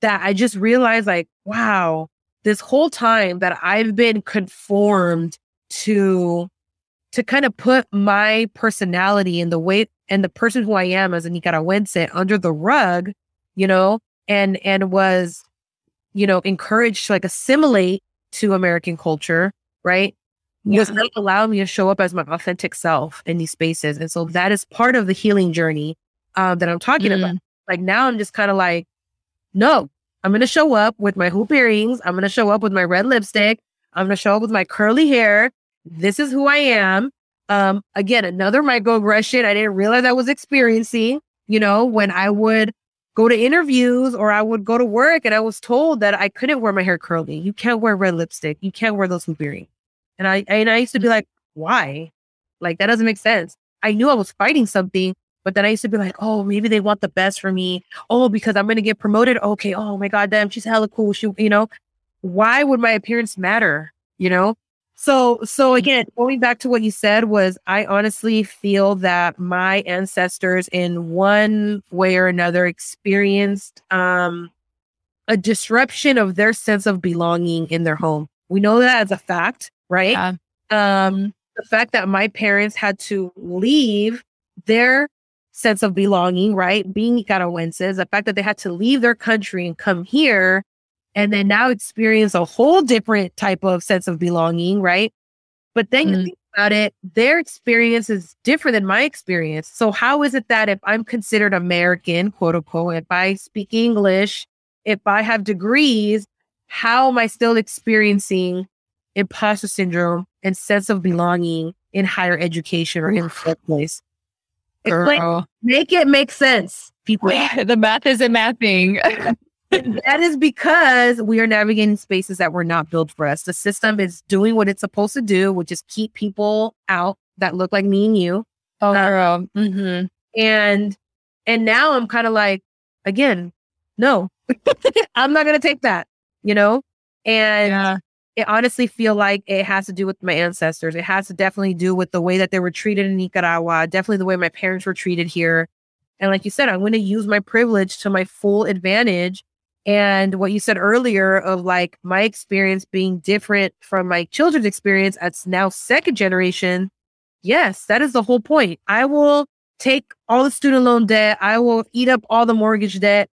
that I just realized like, wow, this whole time that I've been conformed to kind of put my personality and the way and the person who I am as a Nicaragüense under the rug, you know, and was, you know, encouraged to like assimilate to American culture, right? Yeah. Was not allowing me to show up as my authentic self in these spaces. And so that is part of the healing journey that I'm talking about. Like now I'm just kind of like, no, I'm going to show up with my hoop earrings. I'm going to show up with my red lipstick. I'm going to show up with my curly hair. This is who I am. Again, another microaggression I didn't realize I was experiencing, you know, when I would go to interviews or I would go to work and I was told that I couldn't wear my hair curly. You can't wear red lipstick. You can't wear those hoop earrings. And I used to be like, why? Like, that doesn't make sense. I knew I was fighting something, but then I used to be like, oh, maybe they want the best for me. Oh, because I'm going to get promoted. Okay. Oh my God, damn, she's hella cool. She, you know, why would my appearance matter? You know? So again, going back to what you said was, I honestly feel that my ancestors in one way or another experienced a disruption of their sense of belonging in their home. We know that as a fact, right? Yeah. The fact that my parents had to leave their sense of belonging, right? Being Nicaraguenses, the fact that they had to leave their country and come here, and then now experience a whole different type of sense of belonging, right? But then you think about it, their experience is different than my experience. So how is it that if I'm considered American, quote unquote, if I speak English, if I have degrees, how am I still experiencing imposter syndrome and sense of belonging in higher education or in the workplace? Explain, make it make sense, people. The math isn't mathing. That is because we are navigating spaces that were not built for us. The system is doing what it's supposed to do, which is keep people out that look like me and you. Oh, girl. And now I'm kind of like, again, no, I'm not going to take that, you know? And I honestly feel like it has to do with my ancestors. It has to definitely do with the way that they were treated in Nicaragua, definitely the way my parents were treated here. And like you said, I'm going to use my privilege to my full advantage. And what you said earlier of like my experience being different from my children's experience that's now second generation. Yes, that is the whole point. I will take all the student loan debt. I will eat up all the mortgage debt.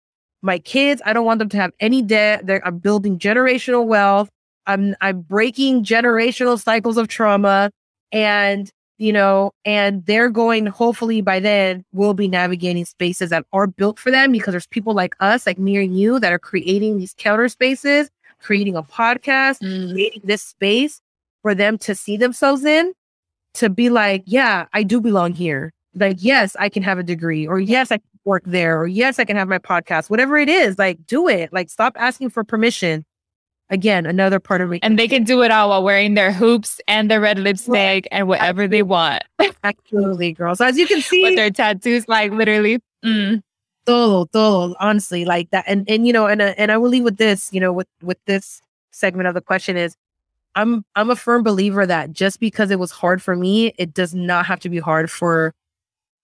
My kids, I don't want them to have any debt. I'm building generational wealth. I'm breaking generational cycles of trauma, and, you know, and they're going, hopefully by then we'll be navigating spaces that are built for them, because there's people like us, like me and you, that are creating these counter spaces, creating a podcast, creating this space for them to see themselves in, to be like, yeah, I do belong here. Like, yes, I can have a degree, or yes, I can work there, or yes, I can have my podcast, whatever it is, like, do it. Like, stop asking for permission. Again, another Puerto Rican. And they can do it all while wearing their hoops and their red lipstick and whatever they want. Absolutely, girls. As you can see. With their tattoos, like literally. Mm. Todo, honestly, like that. And you know, and I will leave with this, you know, with this segment of the question is, I'm a firm believer that just because it was hard for me, it does not have to be hard for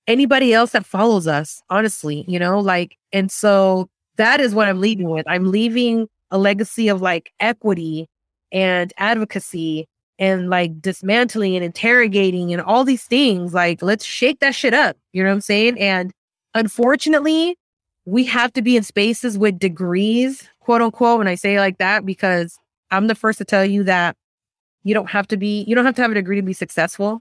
anybody else that follows us, honestly, you know, like, and so that is what I'm leaving with. I'm leaving a legacy of like equity and advocacy and like dismantling and interrogating and all these things. Like, let's shake that shit up. You know what I'm saying? And unfortunately, we have to be in spaces with degrees, quote unquote, when I say it like that, because I'm the first to tell you that you don't have to have a degree to be successful.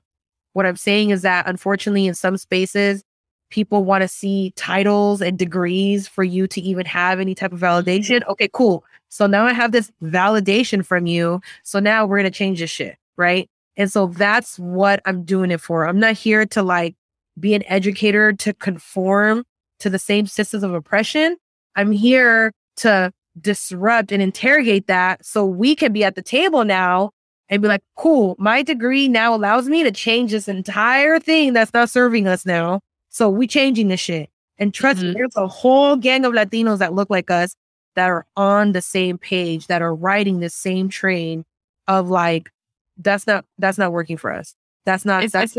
What I'm saying is that, unfortunately, in some spaces, people want to see titles and degrees for you to even have any type of validation. Okay, cool. So now I have this validation from you. So now we're going to change this shit, right? And so that's what I'm doing it for. I'm not here to like be an educator to conform to the same systems of oppression. I'm here to disrupt and interrogate that so we can be at the table now and be like, cool, my degree now allows me to change this entire thing that's not serving us now. So we changing this shit. And trust me, there's a whole gang of Latinos that look like us that are on the same page, that are riding the same train of like, that's not working for us. It's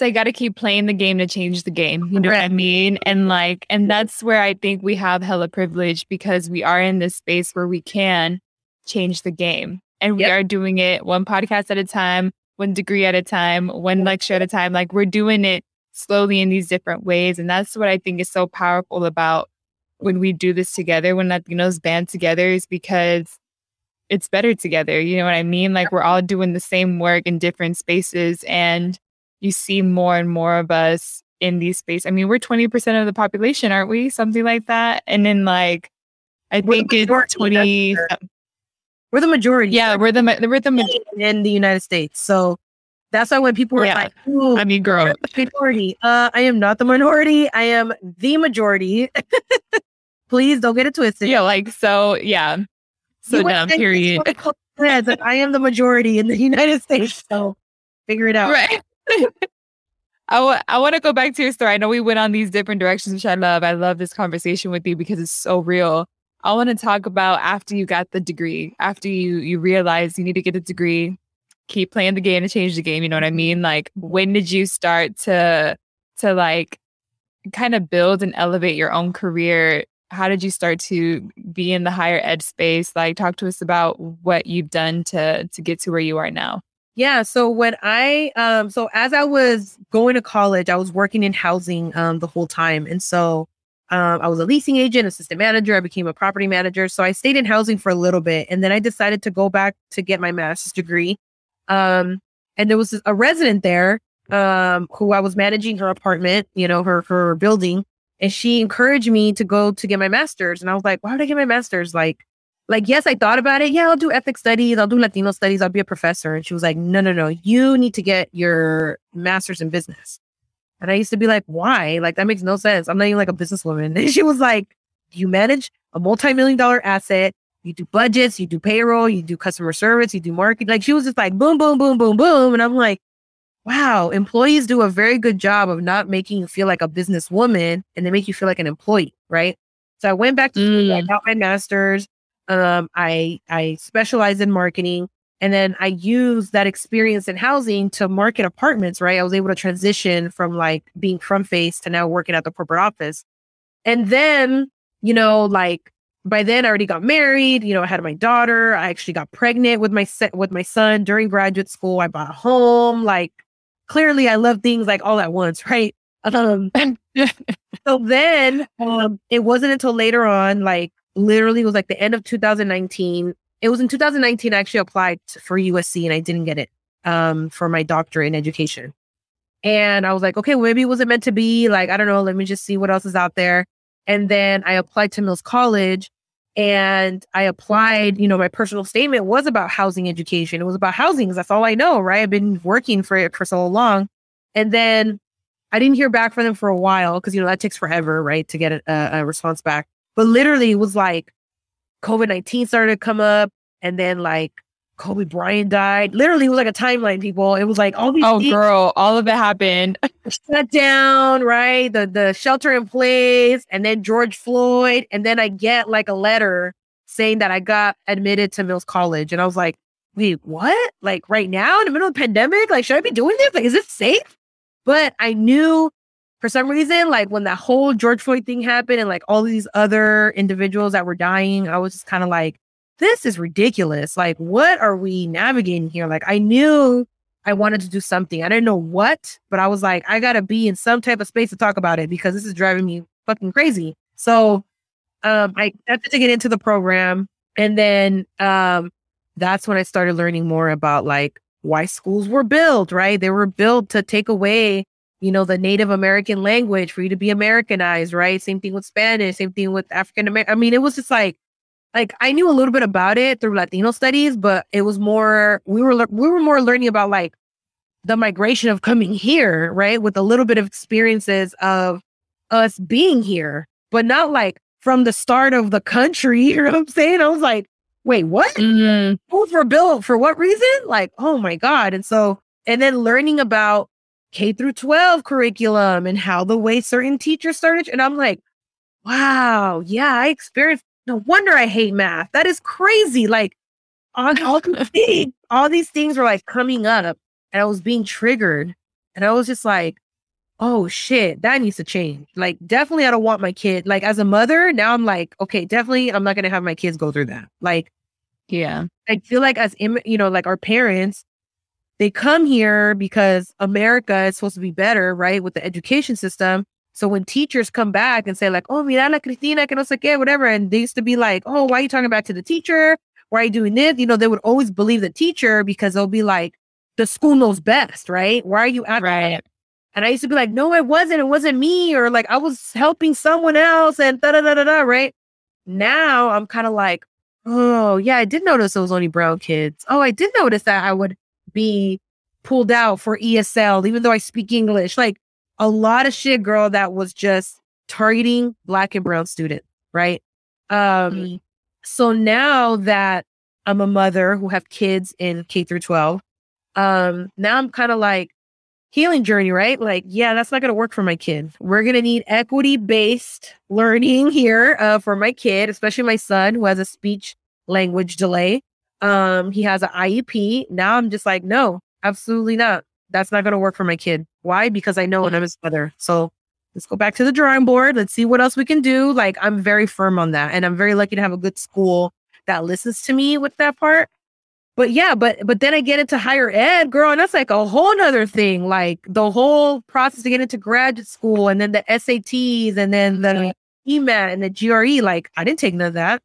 like, gotta keep playing the game to change the game. You know what I mean? And like, and that's where I think we have hella privilege, because we are in this space where we can change the game. And we are doing it one podcast at a time, one degree at a time, one lecture at a time. Like, we're doing it slowly in these different ways. And that's what I think is so powerful about when we do this together, when Latinos band together, is because it's better together. You know what I mean? Like, we're all doing the same work in different spaces. And you see more and more of us in these spaces. I mean, we're 20% of the population, aren't we? Something like that. And then like, I think it's 20. We're the majority. Yeah, we're the majority in the United States. So that's why when people were like, ooh, I mean, girl, minority. I am not the minority. I am the majority. Please don't get it twisted. Yeah, like, so, yeah. So now, period. I am the majority in the United States. So figure it out. Right. I want to go back to your story. I know we went on these different directions, which I love. I love this conversation with you because it's so real. I want to talk about after you got the degree, after you realized you need to get a degree, keep playing the game to change the game. You know what I mean? Like, when did you start to like kind of build and elevate your own career? How did you start to be in the higher ed space? Like, talk to us about what you've done to get to where you are now. Yeah. So when as I was going to college, I was working in housing the whole time. And so I was a leasing agent, assistant manager. I became a property manager. So I stayed in housing for a little bit. And then I decided to go back to get my master's degree. And there was a resident there who I was managing her apartment, you know, her building. And she encouraged me to go to get my master's. And I was like, why would I get my master's? Like, yes, I thought about it. Yeah, I'll do ethnic studies. I'll do Latino studies. I'll be a professor. And she was like, no. You need to get your master's in business. And I used to be like, why? Like, that makes no sense. I'm not even like a businesswoman. And she was like, you manage a multi-million-dollar asset. You do budgets. You do payroll. You do customer service. You do marketing. Like, she was just like, boom, boom, boom, boom, boom. And I'm like, wow, employees do a very good job of not making you feel like a businesswoman, and they make you feel like an employee, right? So I went back to school. I got my master's. I specialized in marketing, and then I used that experience in housing to market apartments, right? I was able to transition from like being front face to now working at the corporate office. And then, you know, like by then I already got married, you know, I had my daughter, I actually got pregnant with my son during graduate school. I bought a home. Like, clearly I love things like all at once, right? So then it wasn't until later on, like, literally, it was like the end of 2019. It was in 2019 I actually applied for USC, and I didn't get it for my doctorate in education. And I was like, okay, well, maybe it wasn't meant to be. Like, I don't know. Let me just see what else is out there. And then I applied to Mills College, and I applied. You know, my personal statement was about housing education. It was about housing, because that's all I know, right? I've been working for it for so long. And then I didn't hear back from them for a while, because, you know, that takes forever, right, to get a response back. But literally, it was like COVID-19 started to come up. And then like Kobe Bryant died. Literally, it was like a timeline, people. It was like all these things. Girl, all of it happened. Shut down, right? The shelter in place, and then George Floyd. And then I get like a letter saying that I got admitted to Mills College. And I was like, wait, what? Like right now in the middle of the pandemic? Like, should I be doing this? Like, is this safe? But I knew for some reason, like when that whole George Floyd thing happened and like all these other individuals that were dying, I was just kind of like, this is ridiculous. Like, what are we navigating here? Like, I knew I wanted to do something. I didn't know what, but I was like, I got to be in some type of space to talk about it because this is driving me fucking crazy. So I had to get into the program. And then that's when I started learning more about like why schools were built, right? They were built to take away, you know, the Native American language for you to be Americanized, right? Same thing with Spanish, same thing with African American. I mean, it was just like I knew a little bit about it through Latino studies, but it was more, we were more learning about like the migration of coming here, right? With a little bit of experiences of us being here, but not like from the start of the country, you know what I'm saying? I was like, wait, what? Mm-hmm. Schools were built for what reason? Like, oh my God. And so, and then learning about K through 12 curriculum and how the way certain teachers started. And I'm like, wow, yeah, I experienced, no wonder I hate math. That is crazy. Like all these things were like coming up and I was being triggered and I was just like, oh shit, that needs to change. Like definitely I don't want my kid, like as a mother, now I'm like, okay, definitely I'm not going to have my kids go through that. Like, yeah, I feel like as, you know, like our parents, they come here because America is supposed to be better, right? With the education system. So when teachers come back and say like, oh, mira la Cristina, que no sé qué, whatever. And they used to be like, oh, why are you talking back to the teacher? Why are you doing this? You know, they would always believe the teacher because they'll be like, the school knows best, right? Why are you acting? Right. And I used to be like, no, I wasn't. It wasn't me. Or like, I was helping someone else and da-da-da-da-da, right? Now I'm kind of like, oh, yeah, I did notice it was only brown kids. Oh, I did notice that I would be pulled out for ESL, even though I speak English. Like a lot of shit, girl, that was just targeting Black and brown students, right? Mm-hmm. So now that I'm a mother who have kids in K through 12, now I'm kind of like healing journey, right? Like, yeah, that's not going to work for my kid. We're going to need equity-based learning here for my kid, especially my son who has a speech language delay. He has an IEP. Now I'm just like, no, absolutely not. That's not going to work for my kid. Why? Because I know when I'm his mother. So let's go back to the drawing board. Let's see what else we can do. Like, I'm very firm on that. And I'm very lucky to have a good school that listens to me with that part. But yeah, but then I get into higher ed, girl, and that's like a whole nother thing. Like the whole process to get into graduate school and then the SATs and then the EMAT and the GRE. Like, I didn't take none of that.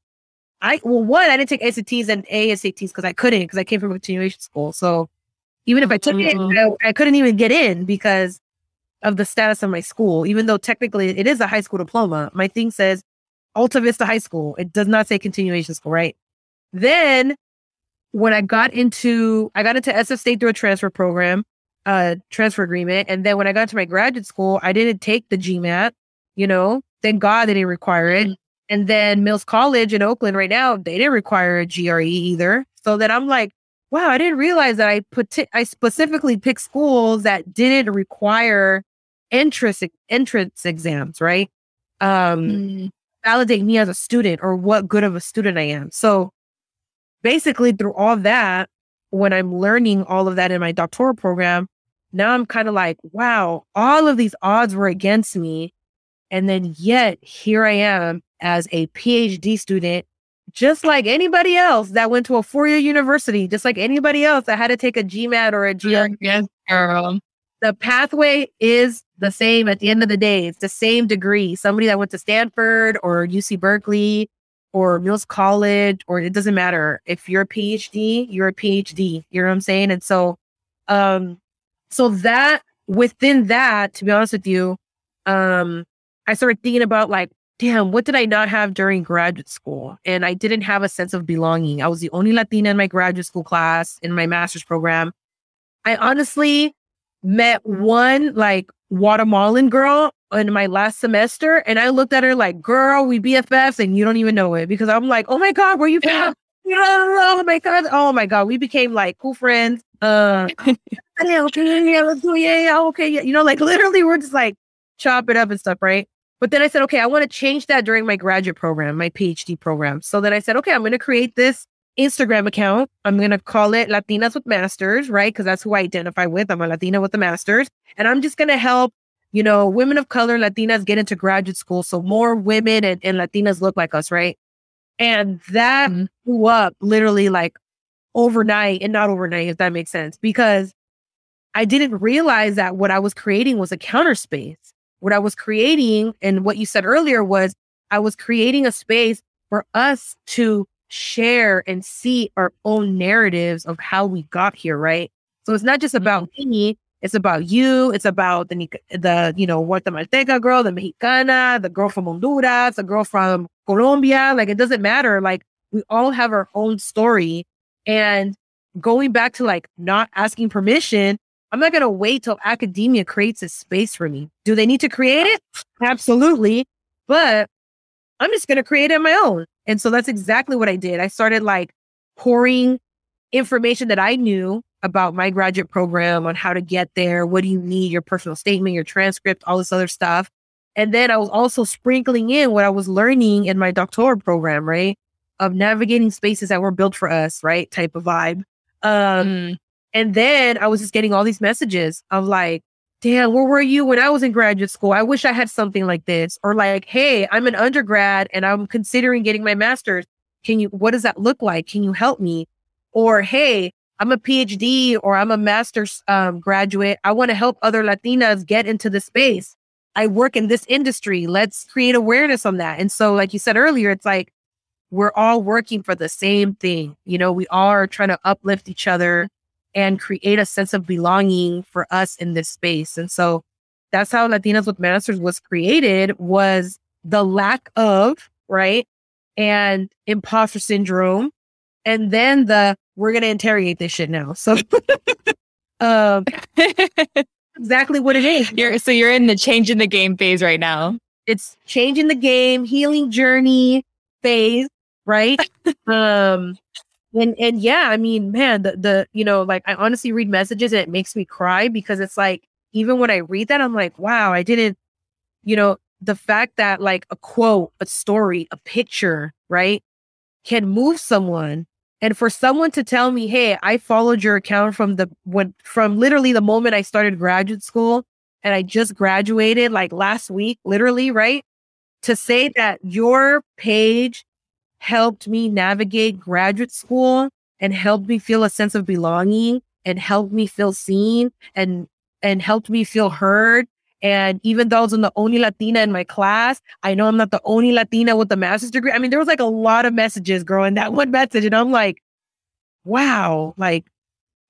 I didn't take SATs and ASATs because I couldn't, because I came from a continuation school. So even if I took it, I couldn't even get in because of the status of my school, even though technically it is a high school diploma. My thing says Alta Vista High School. It does not say continuation school, right? Then when I got into SF State through a transfer agreement. And then when I got to my graduate school, I didn't take the GMAT, you know, thank God they didn't require it. Mm-hmm. And then Mills College in Oakland right now, they didn't require a GRE either. So then I'm like, wow, I didn't realize that I specifically picked schools that didn't require entrance exams, right? Validate me as a student or what good of a student I am. So basically through all that, when I'm learning all of that in my doctoral program, now I'm kind of like, wow, all of these odds were against me. And then yet here I am as a PhD student, just like anybody else that went to a four-year university, just like anybody else that had to take a GMAT or a GRE. Yes, girl. The pathway is the same at the end of the day. It's the same degree. Somebody that went to Stanford or UC Berkeley or Mills College, or it doesn't matter. If you're a PhD, you're a PhD. You know what I'm saying? And so, that within that, to be honest with you, I started thinking about like, damn, what did I not have during graduate school? And I didn't have a sense of belonging. I was the only Latina in my graduate school class, in my master's program. I honestly met one like Guatemalan girl in my last semester. And I looked at her like, girl, we BFFs and you don't even know it. Because I'm like, oh my God, where you from? Oh my God. Oh my God. We became like cool friends. Okay. You know, like literally we're just like chop it up and stuff. Right. But then I said, okay, I want to change that during my graduate program, my PhD program. So then I said, okay, I'm going to create this Instagram account. I'm going to call it Latinas with Masters, right? Because that's who I identify with. I'm a Latina with the Masters. And I'm just going to help, you know, women of color, Latinas get into graduate school. So more women and Latinas look like us, right? And that blew up literally like overnight, and not overnight, if that makes sense, because I didn't realize that what I was creating was a counter space. What I was creating, and what you said earlier, was I was creating a space for us to share and see our own narratives of how we got here, right? So it's not just about me, it's about you, it's about the you know, Guatemalteca girl, the Mexicana, the girl from Honduras, the girl from Colombia, like it doesn't matter, like we all have our own story. And going back to like not asking permission, I'm not going to wait till academia creates a space for me. Do they need to create it? Absolutely. But I'm just going to create it on my own. And so that's exactly what I did. I started like pouring information that I knew about my graduate program, on how to get there, what do you need, your personal statement, your transcript, all this other stuff. And then I was also sprinkling in what I was learning in my doctoral program, right? Of navigating spaces that were built for us, right? Type of vibe. And then I was just getting all these messages of like, damn, where were you when I was in graduate school? I wish I had something like this. Or like, hey, I'm an undergrad and I'm considering getting my master's. What does that look like? Can you help me? Or, hey, I'm a PhD or I'm a master's graduate. I want to help other Latinas get into the space. I work in this industry. Let's create awareness on that. And so, like you said earlier, it's like, we're all working for the same thing. You know, we all are trying to uplift each other and create a sense of belonging for us in this space. And so that's how Latinas with Masters was created, was the lack of, right? And imposter syndrome. And then we're going to interrogate this shit now. So exactly what it is. So you're in the changing the game phase right now. It's changing the game, healing journey phase, right? And yeah, I mean, man, the you know, like I honestly read messages and it makes me cry, because it's like, even when I read that, I'm like, wow, I didn't, you know, the fact that like a quote, a story, a picture, right, can move someone. And for someone to tell me, hey, I followed your account from literally the moment I started graduate school, and I just graduated like last week, literally, right? To say that your page helped me navigate graduate school and helped me feel a sense of belonging and helped me feel seen and helped me feel heard. And even though I was the only Latina in my class, I know I'm not the only Latina with a master's degree. I mean, there was like a lot of messages, girl, in that one message. And I'm like, wow, like,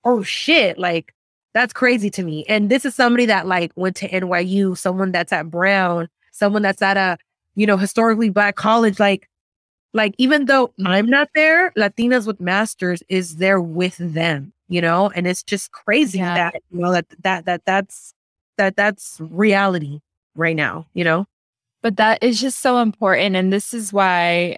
oh shit, like that's crazy to me. And this is somebody that like went to NYU, someone that's at Brown, someone that's at a, you know, historically Black college, like even though I'm not there, Latinas with Masters is there with them, you know, and it's just crazy that, you know, that's reality right now, you know. But that is just so important, and this is why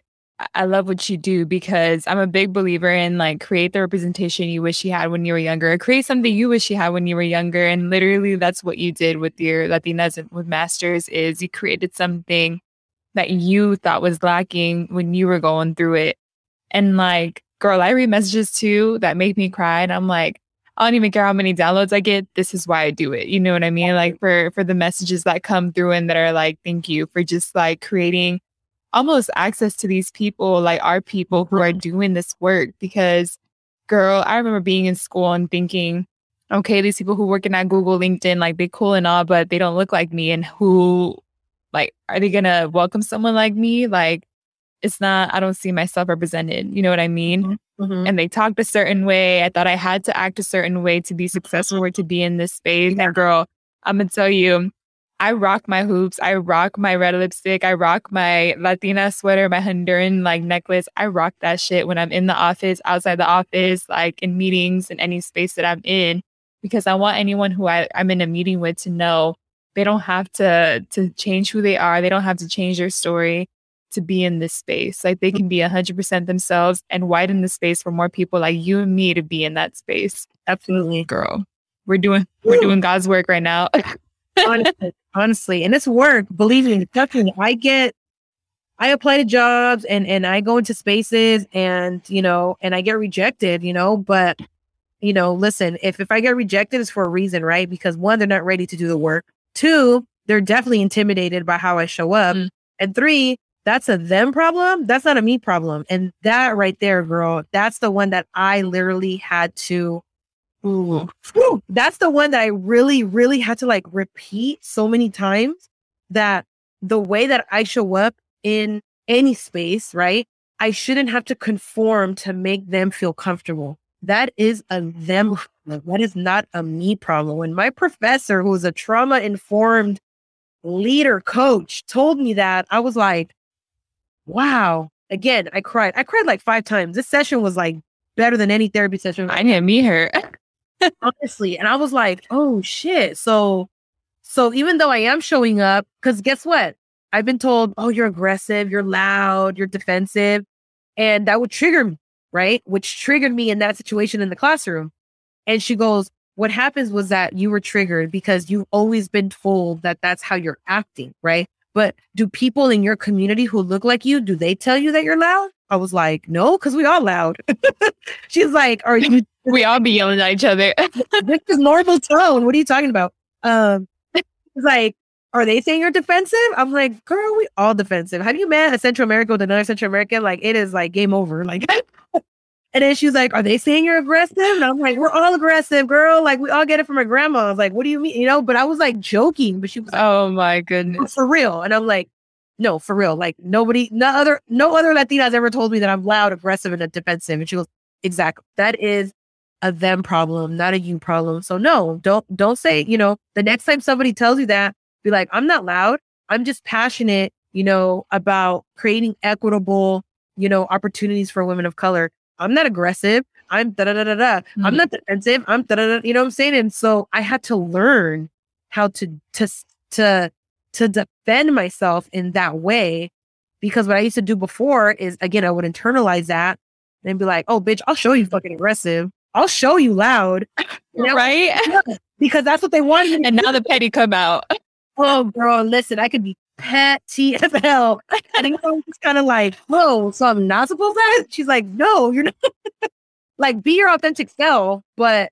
I love what you do, because I'm a big believer in like, create the representation you wish you had when you were younger, or create something you wish you had when you were younger. And literally that's what you did with your Latinas with Masters, is you created something that you thought was lacking when you were going through it. And like, girl, I read messages too that make me cry, and I'm like, I don't even care how many downloads I get. This is why I do it. You know what I mean? Like for the messages that come through and that are like, thank you for just like creating almost access to these people, like our people who are doing this work. Because girl, I remember being in school and thinking, okay, these people who working at Google, LinkedIn, like they cool and all, but they don't look like me. And who, like, are they going to welcome someone like me? Like, it's not, I don't see myself represented. You know what I mean? Mm-hmm. And they talked a certain way. I thought I had to act a certain way to be successful or to be in this space. And girl, I'm going to tell you, I rock my hoops. I rock my red lipstick. I rock my Latina sweater, my Honduran like necklace. I rock that shit when I'm in the office, outside the office, like in meetings, in any space that I'm in, because I want anyone who I'm in a meeting with to know they don't have to change who they are. They don't have to change their story to be in this space. Like they can be 100% themselves and widen the space for more people like you and me to be in that space. Absolutely. Girl, we're doing God's work right now. Honestly. And it's work. Believe me, I apply to jobs and I go into spaces and I get rejected, but listen, if I get rejected, it's for a reason, right? Because one, they're not ready to do the work. Two, they're definitely intimidated by how I show up. Mm. And three, that's a them problem. That's not a me problem. And that right there, girl, that's the one that I literally had to, that's the one that I really, really had to like repeat so many times, that the way that I show up in any space, right? I shouldn't have to conform to make them feel comfortable. That is a them problem. That is not a me problem. When my professor, who's a trauma-informed leader coach, told me that, I was like, wow. Again, I cried. I cried like 5 times. This session was like better than any therapy session. I didn't meet her. Honestly. And I was like, oh shit. So even though I am showing up, because guess what? I've been told, oh, you're aggressive, you're loud, you're defensive. And that would trigger me, right? Which triggered me in that situation in the classroom. And she goes, what happens was that you were triggered because you've always been told that that's how you're acting, right? But do people in your community who look like you, do they tell you that you're loud? I was like, no, because we all loud. She's like, are you? We all be yelling at each other. This is normal tone. What are you talking about? It's like, are they saying you're defensive? I'm like, girl, we all defensive. Have you met a Central American with another Central American? Like, it is like game over. Like, and then she's like, are they saying you're aggressive? And I'm like, we're all aggressive, girl. Like, we all get it from our grandma. I was like, what do you mean? But I was like joking, but she was like, oh my goodness. Oh, for real. And I'm like, no, for real. Like no other Latina's ever told me that I'm loud, aggressive, and defensive. And she goes, exactly. That is a them problem, not a you problem. So no, don't say, the next time somebody tells you that, be like, I'm not loud. I'm just passionate, about creating equitable, opportunities for women of color. I'm not aggressive. I'm da-da-da-da-da. Mm-hmm. I'm not defensive. I'm da-da-da. You know what I'm saying? And so I had to learn how to defend myself in that way, because what I used to do before is, again, I would internalize that and be like, oh, bitch, I'll show you fucking aggressive. I'll show you loud. Right? Because that's what they wanted. And now the petty come out. Oh, girl, listen, I could be petty as hell. And I was kind of like, whoa, so I'm not supposed to? She's like, no, you're not. Like, be your authentic self, but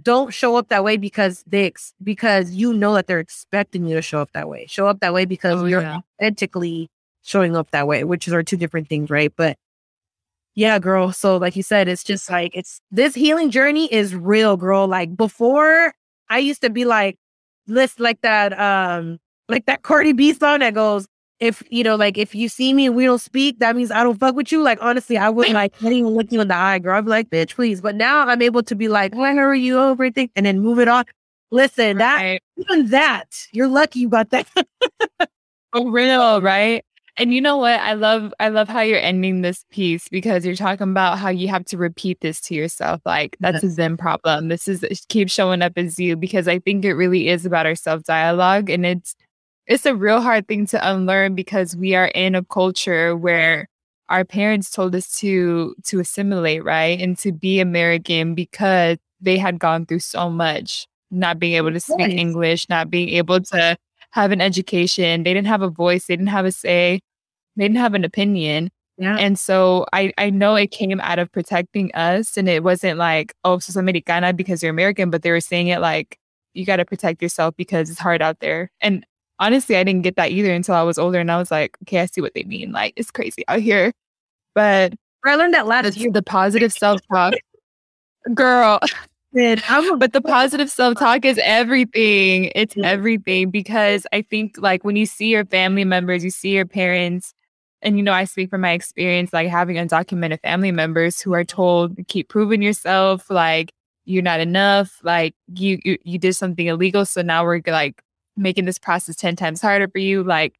don't show up that way because that they're expecting you to show up that way. Show up that way because you're authentically showing up that way, which are two different things, right? But yeah, girl. So like you said, it's just like, this healing journey is real, girl. Like before, I used to be like, list like that Cardi B song that goes, if you see me and we don't speak, that means I don't fuck with you. Like, honestly, I wouldn't not even look you in the eye, girl. I'd be like, bitch, please. But now I'm able to be like, where are you over everything? And then move it on. Listen, right. You're lucky you got that. For real, right? And you know what? I love how you're ending this piece, because you're talking about how you have to repeat this to yourself. Like, that's a them problem. This is keep showing up as you, because I think it really is about our self-dialogue. And it's a real hard thing to unlearn, because we are in a culture where our parents told us to assimilate, right? And to be American, because they had gone through so much, not being able to speak English, not being able to have an education. They didn't have a voice. They didn't have a say. They didn't have an opinion. Yeah. And so I know it came out of protecting us, and it wasn't like, oh, sos Americana because you're American, but they were saying it like, you got to protect yourself because it's hard out there. And honestly, I didn't get that either until I was older, and I was like, okay, I see what they mean. Like, it's crazy out here. But I learned that last year. The positive self-talk. Girl. But the positive self-talk is everything. It's everything, because I think like when you see your family members, you see your parents, and I speak from my experience, like having undocumented family members who are told, keep proving yourself, like you're not enough, like you did something illegal, so now we're like making this process 10 times harder for you. Like,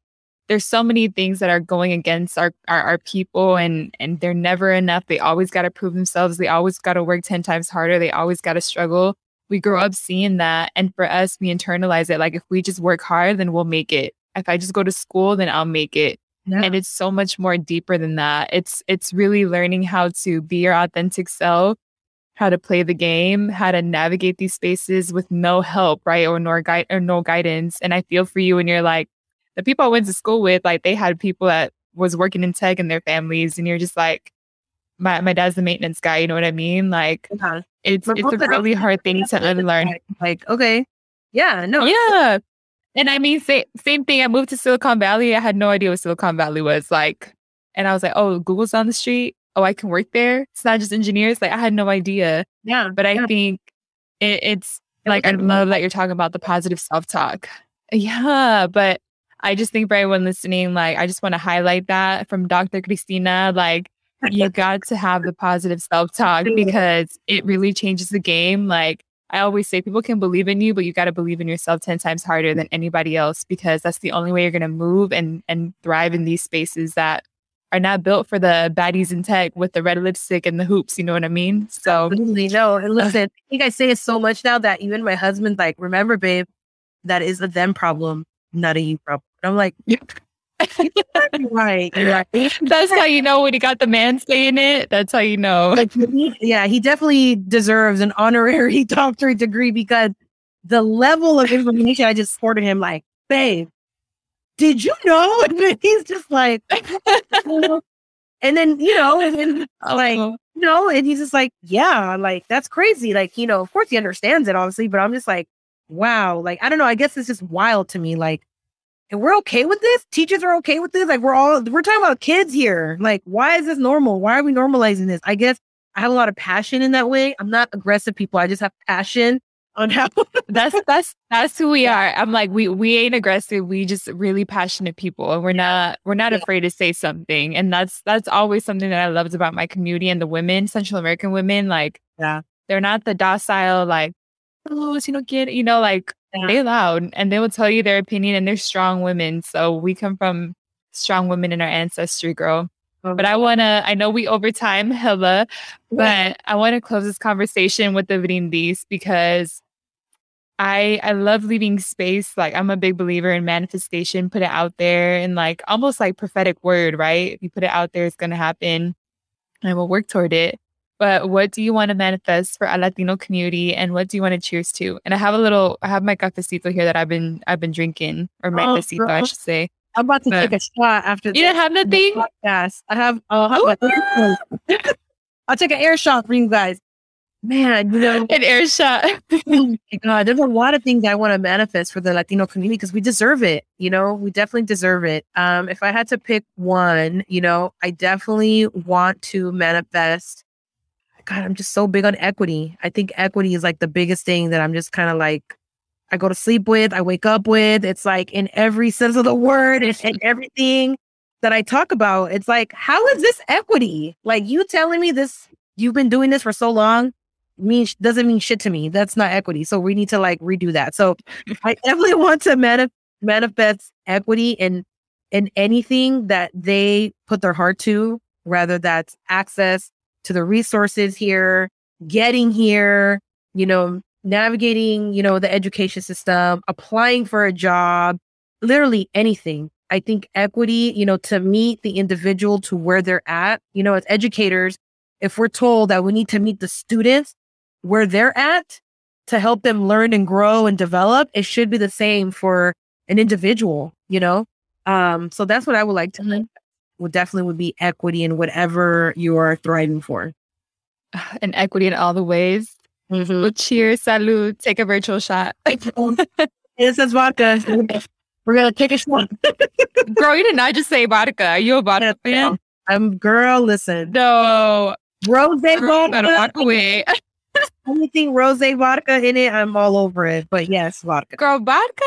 there's so many things that are going against our people, and they're never enough. They always got to prove themselves. They always got to work 10 times harder. They always got to struggle. We grow up seeing that. And for us, we internalize it. Like, if we just work hard, then we'll make it. If I just go to school, then I'll make it. Yeah. And it's so much more deeper than that. It's really learning how to be your authentic self, how to play the game, how to navigate these spaces with no help, right? Or no guidance. And I feel for you when you're like, the people I went to school with, like they had people that was working in tech in their families. And you're just like, my dad's the maintenance guy. You know what I mean? Like yeah. it's a really hard thing to unlearn. Like, okay. Yeah. No. Yeah. And I mean, same thing. I moved to Silicon Valley. I had no idea what Silicon Valley was like. And I was like, oh, Google's down the street. Oh, I can work there. It's not just engineers. Like I had no idea. Yeah. But I think I love that you're talking about the positive self-talk. Yeah. But I just think for everyone listening, like, I just want to highlight that from Dr. Cristina, like, you got to have the positive self-talk because it really changes the game. Like, I always say people can believe in you, but you got to believe in yourself 10 times harder than anybody else, because that's the only way you're going to move and thrive in these spaces that are not built for the baddies in tech with the red lipstick and the hoops. You know what I mean? So absolutely. No, and listen, I think I say it so much now that even my husband's like, remember, babe, that is a them problem, not a you problem. And I'm like, yeah. Right. That's how you know when he got the man saying it. That's how you know. Yeah, he definitely deserves an honorary doctorate degree, because the level of information I just poured at him, like, babe, did you know? And then he's just like, oh. And then, you know, and then like, no, and he's just like, yeah, like, that's crazy. Like, you know, of course he understands it, obviously, but I'm just like, wow. Like, I don't know. I guess it's just wild to me. Like, and we're okay with this? Teachers are okay with this? Like, we're talking about kids here. Like, why is this normal? Why are we normalizing this? I guess I have a lot of passion in that way. I'm not aggressive, people. I just have passion on how that's who we are. I'm like, we ain't aggressive. We just really passionate people. And we're not afraid to say something. And that's always something that I loved about my community and the women, Central American women. Like, yeah, they're not the docile, like, oh, you know, get, you know, like, yeah. They loud and they will tell you their opinion, and they're strong women. So we come from strong women in our ancestry, girl. Oh, but I know we over time, Hella, but I want to close this conversation with the brindis, because I love leaving space. Like, I'm a big believer in manifestation, put it out there, and like almost like prophetic word, right? If you put it out there, it's going to happen, and we'll work toward it. But what do you want to manifest for a Latino community, and what do you want to cheers to? And I have my cafecito here that I've been drinking, or my cafecito, I should say. I'm about to take a shot after this. You didn't have nothing? Yes, I have. I'll take an air shot for you guys. Man, you know. An air shot. Oh my God, there's a lot of things I want to manifest for the Latino community, because we deserve it. You know, we definitely deserve it. If I had to pick one, you know, I definitely want to manifest. God, I'm just so big on equity. I think equity is like the biggest thing that I'm just kind of like, I go to sleep with, I wake up with. It's like in every sense of the word and everything that I talk about. It's like, how is this equity? Like, you telling me this, you've been doing this for so long, doesn't mean shit to me. That's not equity. So we need to like redo that. So I definitely want to manifest equity in anything that they put their heart to, whether that's access to the resources here, getting here, you know, navigating, you know, the education system, applying for a job, literally anything. I think equity, you know, to meet the individual to where they're at, you know, as educators, if we're told that we need to meet the students where they're at to help them learn and grow and develop, it should be the same for an individual, you know? So that's what I would like to learn. Would be equity in whatever you are thriving for. And equity in all the ways. Mm-hmm. Well, cheers, salud. Take a virtual shot. This is vodka. We're going to take a shot. Girl, you did not just say vodka. Are you a vodka fan? Girl, listen. No. Rosé vodka. Walk away. Anything rosé vodka in it, I'm all over it. But yes, vodka. Girl, vodka?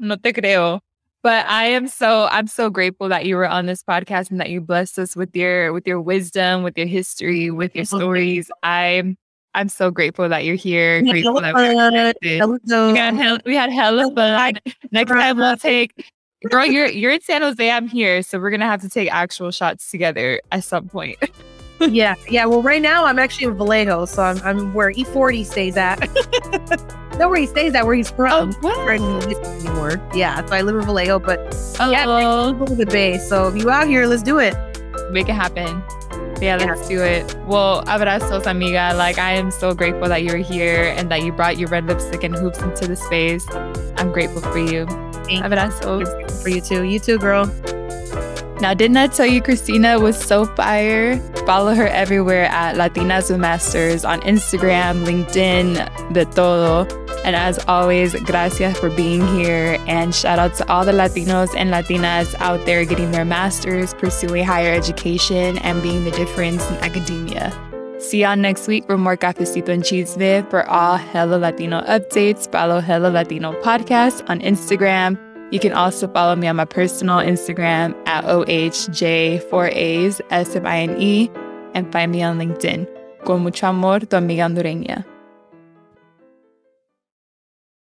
No te creo. But I'm so grateful that you were on this podcast and that you blessed us with your wisdom, with your history, with your stories. I'm so grateful that you're here. We had hella fun. Next time we'll take, girl, you're in San Jose. I'm here, so we're gonna have to take actual shots together at some point. Yeah. Well, right now I'm actually in Vallejo, so I'm where E40 stays at. Not where he stays at, where he's from. Oh, wow. Yeah, so I live in Vallejo, but yeah, people in the Bay. So if you out here, let's do it. Make it happen. Yeah, let's do it. Well, abrazos, amiga. Like, I am so grateful that you're here and that you brought your red lipstick and hoops into the space. I'm grateful for you. Thank abrazos. You. For you too. You too, girl. Now, didn't I tell you Cristina was so fire? Follow her everywhere at Latinas with Masters on Instagram, LinkedIn, de todo. And as always, gracias for being here. And shout out to all the Latinos and Latinas out there getting their masters, pursuing higher education, and being the difference in academia. See y'all next week for more Cafecito and Chisme. For all Hella Latino updates, follow Hella Latino Podcast on Instagram. You can also follow me on my personal Instagram at OHJ4ASSMINE and find me on LinkedIn. Con mucho amor, tu amiga hondureña.